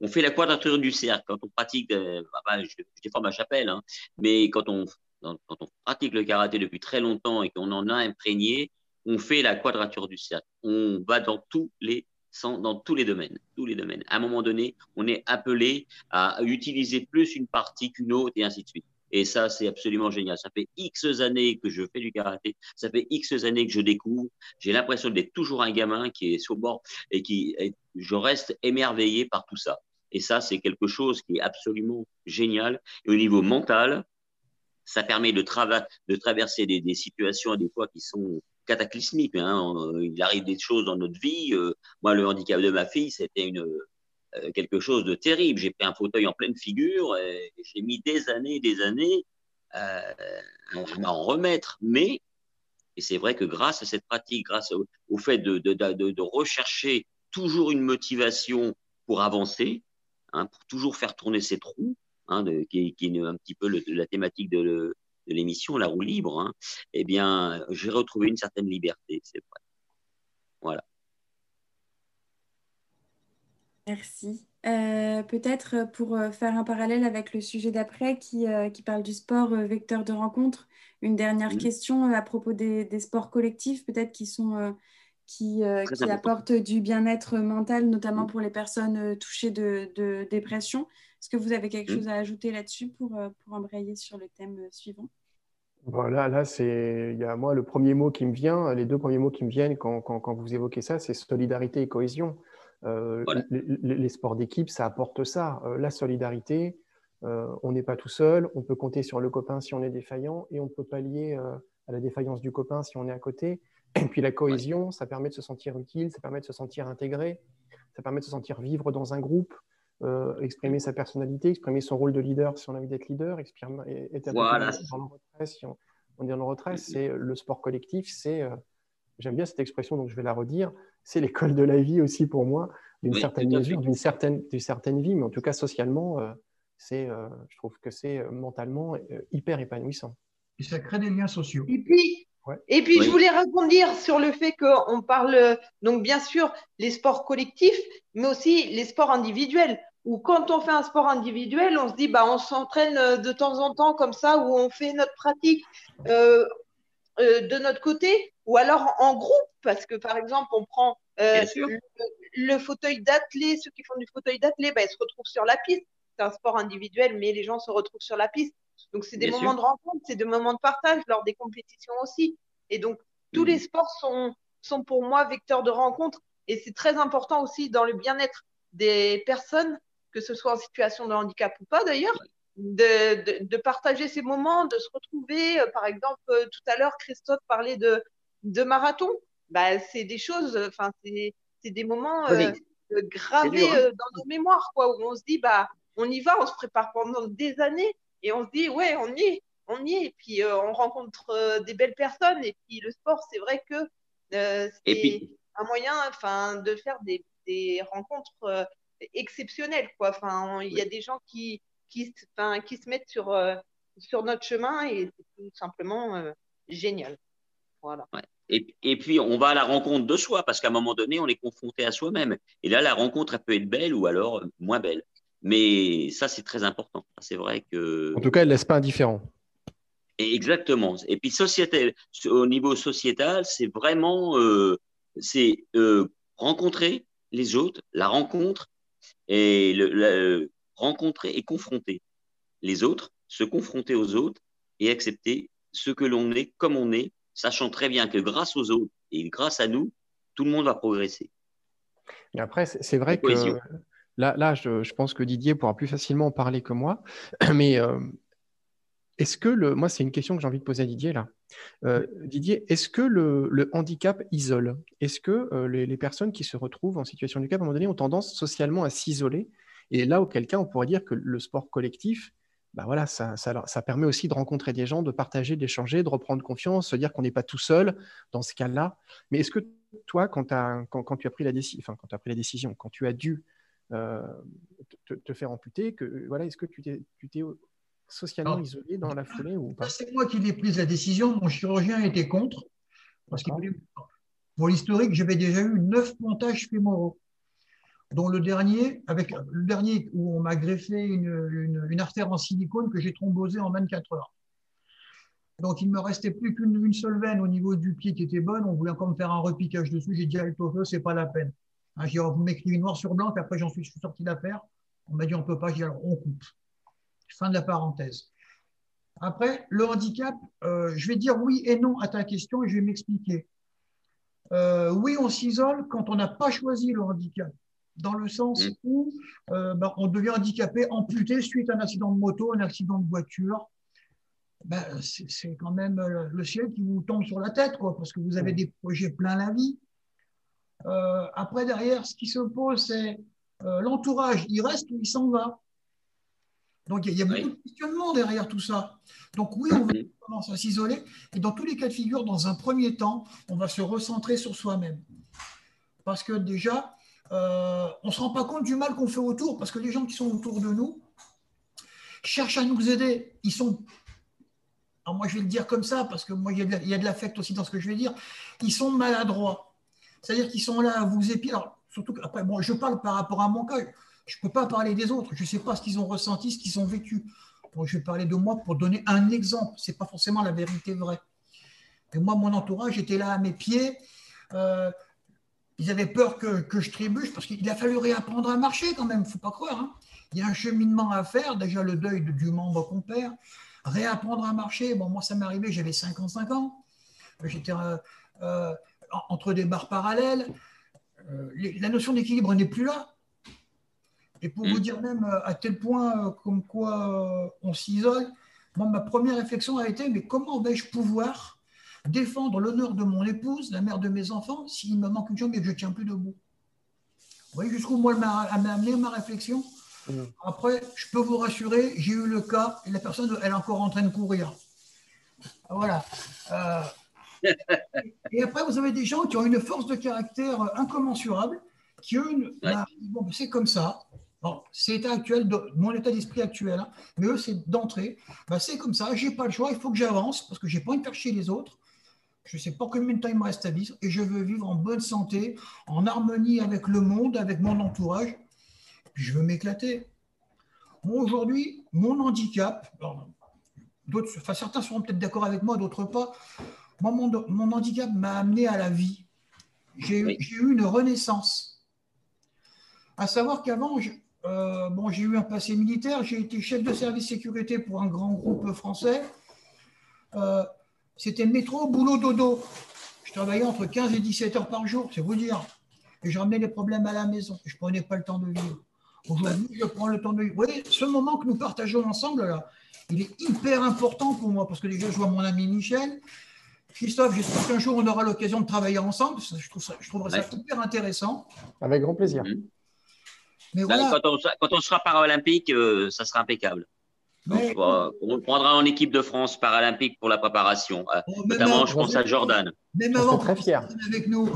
on fait la quadrature du cercle. Quand on pratique… Euh, bah, bah, je, je déforme ma chapelle, hein, mais quand on, dans, quand on pratique le karaté depuis très longtemps et qu'on en a imprégné, on fait la quadrature du cercle. On va dans tous les… dans tous les domaines, tous les domaines. À un moment donné, on est appelé à utiliser plus une partie qu'une autre et ainsi de suite. Et ça, c'est absolument génial. Ça fait X années que je fais du karaté, ça fait X années que je découvre. J'ai l'impression d'être toujours un gamin qui est sur bord et qui et je reste émerveillé par tout ça. Et ça, c'est quelque chose qui est absolument génial. Et au niveau mental, ça permet de, trava de traverser des, des situations des fois qui sont cataclysmique. Hein. Il arrive des choses dans notre vie. Euh, moi, le handicap de ma fille, c'était une, euh, quelque chose de terrible. J'ai pris un fauteuil en pleine figure et j'ai mis des années et des années euh, à en remettre. Mais, et c'est vrai que grâce à cette pratique, grâce au, au fait de, de, de, de rechercher toujours une motivation pour avancer, hein, pour toujours faire tourner ses trous, hein, de, qui, qui est un petit peu le, la thématique de... Le, de l'émission, La Roue Libre, hein, eh bien, j'ai retrouvé une certaine liberté, c'est vrai. Voilà. Merci. Euh, peut-être pour faire un parallèle avec le sujet d'après qui, euh, qui parle du sport euh, vecteur de rencontre, une dernière mmh. question à propos des, des sports collectifs, peut-être qui sont euh, qui, euh, qui apportent du bien-être mental, notamment mmh. pour les personnes touchées de, de dépression. Est-ce que vous avez quelque chose à ajouter là-dessus pour, pour embrayer sur le thème suivant? Voilà, là, c'est, il y a moi le premier mot qui me vient, les deux premiers mots qui me viennent quand, quand, quand vous évoquez ça, c'est solidarité et cohésion. Euh, voilà. les, les sports d'équipe, ça apporte ça, euh, la solidarité. Euh, on n'est pas tout seul, on peut compter sur le copain si on est défaillant et on peut pallier euh, à la défaillance du copain si on est à côté. Et puis la cohésion, ouais. ça permet de se sentir utile, ça permet de se sentir intégré, ça permet de se sentir vivre dans un groupe. Euh, exprimer sa personnalité, exprimer son rôle de leader si on a envie d'être leader, exprimer, être voilà. dans le retrait si on, on est dans le retrait. C'est le sport collectif, c'est euh, j'aime bien cette expression donc je vais la redire, c'est l'école de la vie aussi pour moi, d'une oui, certaine mesure, d'une certaine, d'une certaine vie, mais en tout cas socialement euh, c'est, euh, je trouve que c'est euh, mentalement euh, hyper épanouissant. Et ça crée des liens sociaux. Et puis Ouais. Et puis, oui. je voulais rebondir sur le fait qu'on parle, donc bien sûr, les sports collectifs, mais aussi les sports individuels, où quand on fait un sport individuel, on se dit, bah, on s'entraîne de temps en temps comme ça, où on fait notre pratique euh, euh, de notre côté, ou alors en groupe, parce que par exemple, on prend euh, le, le fauteuil d'athlète, ceux qui font du fauteuil d'athlète, bah, ils se retrouvent sur la piste. C'est un sport individuel, mais les gens se retrouvent sur la piste. Donc, c'est des Bien moments sûr. de rencontre, c'est des moments de partage lors des compétitions aussi. Et donc, tous mmh. les sports sont, sont pour moi vecteurs de rencontre. Et c'est très important aussi dans le bien-être des personnes, que ce soit en situation de handicap ou pas d'ailleurs, de, de, de partager ces moments, de se retrouver. Par exemple, tout à l'heure, Christophe parlait de, de marathon. Bah, c'est des choses, enfin, c'est, c'est des moments oui. euh, gravés dur, hein. euh, dans nos mémoires, quoi, où on se dit, bah, on y va, on se prépare pendant des années. Et on se dit, ouais, on y est, on y est. Et puis, euh, on rencontre euh, des belles personnes. Et puis, le sport, c'est vrai que euh, c'est puis, un moyen de faire des, des rencontres euh, exceptionnelles. Il y a des gens qui, qui, qui se mettent sur, euh, sur notre chemin et c'est tout simplement euh, génial. Voilà. Ouais. Et, et puis, on va à la rencontre de soi parce qu'à un moment donné, on est confronté à soi-même. Et là, la rencontre, elle peut être belle ou alors moins belle. Mais ça, c'est très important. C'est vrai que… En tout cas, elle ne laisse pas indifférent. Exactement. Et puis, société, au niveau sociétal, c'est vraiment euh, c'est, euh, rencontrer les autres, la rencontre, et le, la, rencontrer et confronter les autres, se confronter aux autres et accepter ce que l'on est comme on est, sachant très bien que grâce aux autres et grâce à nous, tout le monde va progresser. Mais après, c'est vrai que… Cohésion. Là, là je, je pense que Didier pourra plus facilement en parler que moi. Mais euh, est-ce que le, moi, c'est une question que j'ai envie de poser à Didier là. Euh, Didier, est-ce que le, le handicap isole ? Est-ce que euh, les, les personnes qui se retrouvent en situation de handicap à un moment donné ont tendance socialement à s'isoler ? Et là, auquel cas, on pourrait dire que le sport collectif, bah voilà, ça, ça, ça permet aussi de rencontrer des gens, de partager, d'échanger, de reprendre confiance, se dire qu'on n'est pas tout seul dans ce cas-là. Mais est-ce que toi, quand, quand, quand tu as pris la décision, enfin quand tu as pris la décision, quand tu as dû Euh, te, te faire amputer que, voilà, est-ce que tu t'es, tu t'es socialement Alors, isolé dans la foulée ou pas ? C'est moi qui ai pris la décision, mon chirurgien était contre parce qu'il voulait... Pour l'historique, j'avais déjà eu neuf pontages fémoraux dont le dernier, avec, le dernier où on m'a greffé une, une, une artère en silicone que j'ai thrombosée en vingt-quatre heures, donc il ne me restait plus qu'une une seule veine au niveau du pied qui était bonne. On voulait encore me faire un repiquage dessus, j'ai dit allez, c'est pas la peine. Hein, j'ai écrit noir sur blanc, puis après j'en suis, je suis sorti d'affaire. On m'a dit on ne peut pas, j'ai dit alors on coupe. Fin de la parenthèse. Après, le handicap, euh, je vais dire oui et non à ta question et je vais m'expliquer. Euh, oui, on s'isole quand on n'a pas choisi le handicap, dans le sens où euh, bah, on devient handicapé, amputé suite à un accident de moto, un accident de voiture. Bah, c'est, c'est quand même le ciel qui vous tombe sur la tête, quoi, parce que vous avez des projets plein la vie. Euh, après, derrière, ce qui se pose, c'est euh, l'entourage, il reste ou il s'en va. Donc, il y, y a beaucoup oui. de questionnements derrière tout ça. Donc, oui, on va commencer à s'isoler. Et dans tous les cas de figure, dans un premier temps, on va se recentrer sur soi-même. Parce que déjà, euh, on ne se rend pas compte du mal qu'on fait autour, parce que les gens qui sont autour de nous cherchent à nous aider. Ils sont... Alors, moi, je vais le dire comme ça, parce que moi, il y, y a de l'affect aussi dans ce que je vais dire. Ils sont maladroits. C'est-à-dire qu'ils sont là à vous épier. Alors, surtout qu'après, bon, je parle par rapport à mon cas. Je ne peux pas parler des autres. Je ne sais pas ce qu'ils ont ressenti, ce qu'ils ont vécu. Donc, je vais parler de moi pour donner un exemple. Ce n'est pas forcément la vérité vraie. Et moi, mon entourage était là à mes pieds. Euh, ils avaient peur que, que je trébuche parce qu'il a fallu réapprendre à marcher quand même. Il ne faut pas croire. Hein. Il y a un cheminement à faire. Déjà, le deuil du membre qu'on perd. réapprendre à marcher. Bon, moi, ça m'est arrivé, j'avais cinquante-cinq ans. J'étais euh, euh, entre des barres parallèles. Euh, les, la notion d'équilibre n'est plus là. Et pour mmh. vous dire même à tel point euh, comme quoi euh, on s'isole, moi, ma première réflexion a été, mais comment vais-je pouvoir défendre l'honneur de mon épouse, la mère de mes enfants, s'il me manque une jambe et que je ne tiens plus debout? Vous voyez jusqu'où moi m'a amené ma réflexion. Mmh. Après, je peux vous rassurer, j'ai eu le cas, et la personne, elle est encore en train de courir. Voilà. Euh, et après, vous avez des gens qui ont une force de caractère incommensurable, qui eux, ouais. bon, c'est comme ça. Bon, c'est actuel, mon état d'esprit actuel, hein, mais eux, c'est d'entrée. Ben, c'est comme ça, j'ai pas le choix, il faut que j'avance, parce que j'ai pas envie de faire chier les autres. Je ne sais pas combien de temps il me reste à vivre, et je veux vivre en bonne santé, en harmonie avec le monde, avec mon entourage. Puis je veux m'éclater. Bon, aujourd'hui, mon handicap, alors, d'autres, enfin, certains seront peut-être d'accord avec moi, d'autres pas. Moi, mon, mon handicap m'a amené à la vie. J'ai, oui. j'ai eu une renaissance. À savoir qu'avant, je, euh, bon, j'ai eu un passé militaire, j'ai été chef de service sécurité pour un grand groupe français. Euh, C'était métro, boulot, dodo. Je travaillais entre quinze et dix-sept heures par jour, c'est vous dire. Et je ramenais les problèmes à la maison. Je ne prenais pas le temps de vivre. Aujourd'hui, je prends le temps de vivre. Vous voyez, ce moment que nous partageons ensemble, là, il est hyper important pour moi. Parce que déjà, je vois mon ami Michel. Christophe, j'espère qu'un jour, on aura l'occasion de travailler ensemble. Je, trouve ça, je trouverais ouais. ça hyper intéressant. Avec grand plaisir. Mmh. Mais non, voilà. quand, on, quand on sera paralympique, euh, ça sera impeccable. Mais, Donc, euh, on prendra en équipe de France paralympique pour la préparation, bon, notamment avant, je pense à Jordan. Même avant, très fier avec nous.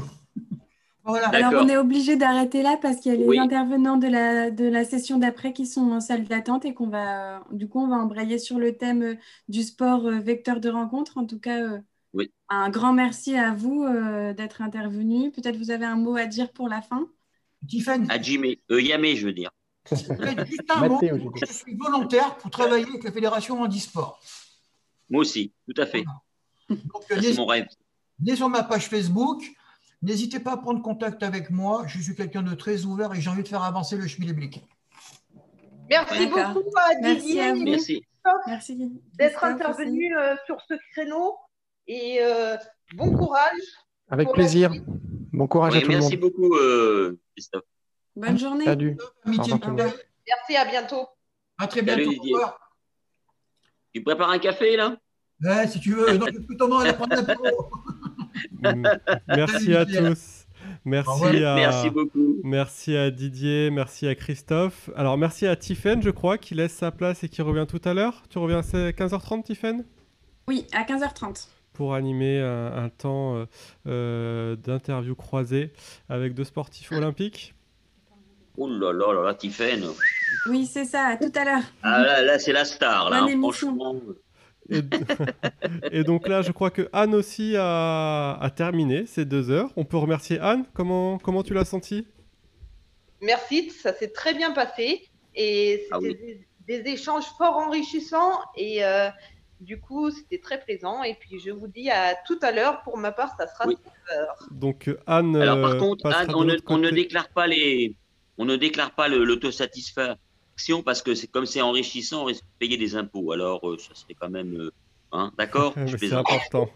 Voilà. Alors on est obligé d'arrêter là parce qu'il y a les oui. intervenants de la de la session d'après qui sont en salle d'attente et qu'on va du coup on va embrayer sur le thème du sport euh, vecteur de rencontre. En tout cas, euh, oui. un grand merci à vous euh, d'être intervenus. Peut-être vous avez un mot à dire pour la fin. Tiffane. À Jimmy, euh, Yamé, je veux dire. Juste un mot, je suis volontaire pour travailler avec la Fédération Handisport. Moi aussi, tout à fait. Donc, ça, c'est mon rêve. Venez sur ma page Facebook, n'hésitez pas à prendre contact avec moi. Je suis quelqu'un de très ouvert et j'ai envie de faire avancer le schmilblick. Merci beaucoup, Didier. Merci, merci d'être intervenu euh, sur ce créneau et euh, bon courage. Avec plaisir. La... Bon courage oui, à tout le monde. Merci beaucoup, euh, Christophe. Bonne journée. Salut. Amitié, merci, à bientôt. À très bientôt. Salut, Didier. Tu prépares un café, là? Ouais, si tu veux. Non, je peux t'en aller prendre l'apéro. Merci à tous. Merci, à... merci beaucoup. Merci à Didier, merci à Christophe. Alors, merci à Tiffane, je crois, qui laisse sa place et qui revient tout à l'heure. Tu reviens à quinze heures trente, Tiffane? Oui, à quinze heures trente. Pour animer un, un temps euh, euh, d'interview croisée avec deux sportifs olympiques. Oh là là là là, Tiffane. Oui, c'est ça, à tout à l'heure. Ah là, là c'est la star, là, hein, franchement. Et, et donc là, je crois que Anne aussi a, a terminé ces deux heures. On peut remercier Anne. Comment, comment tu l'as sentie? Merci, ça s'est très bien passé. Et c'était ah oui. des, des échanges fort enrichissants. Et euh, du coup, c'était très plaisant. Et puis, je vous dis à tout à l'heure. Pour ma part, ça sera oui. six heures. Donc, Anne. Alors, par contre, Anne, on ne, on ne déclare pas les. On ne déclare pas l'autosatisfaction parce que c'est, comme c'est enrichissant, on risque de payer des impôts. Alors, euh, ça serait quand même… Euh, hein, d'accord ? C'est important.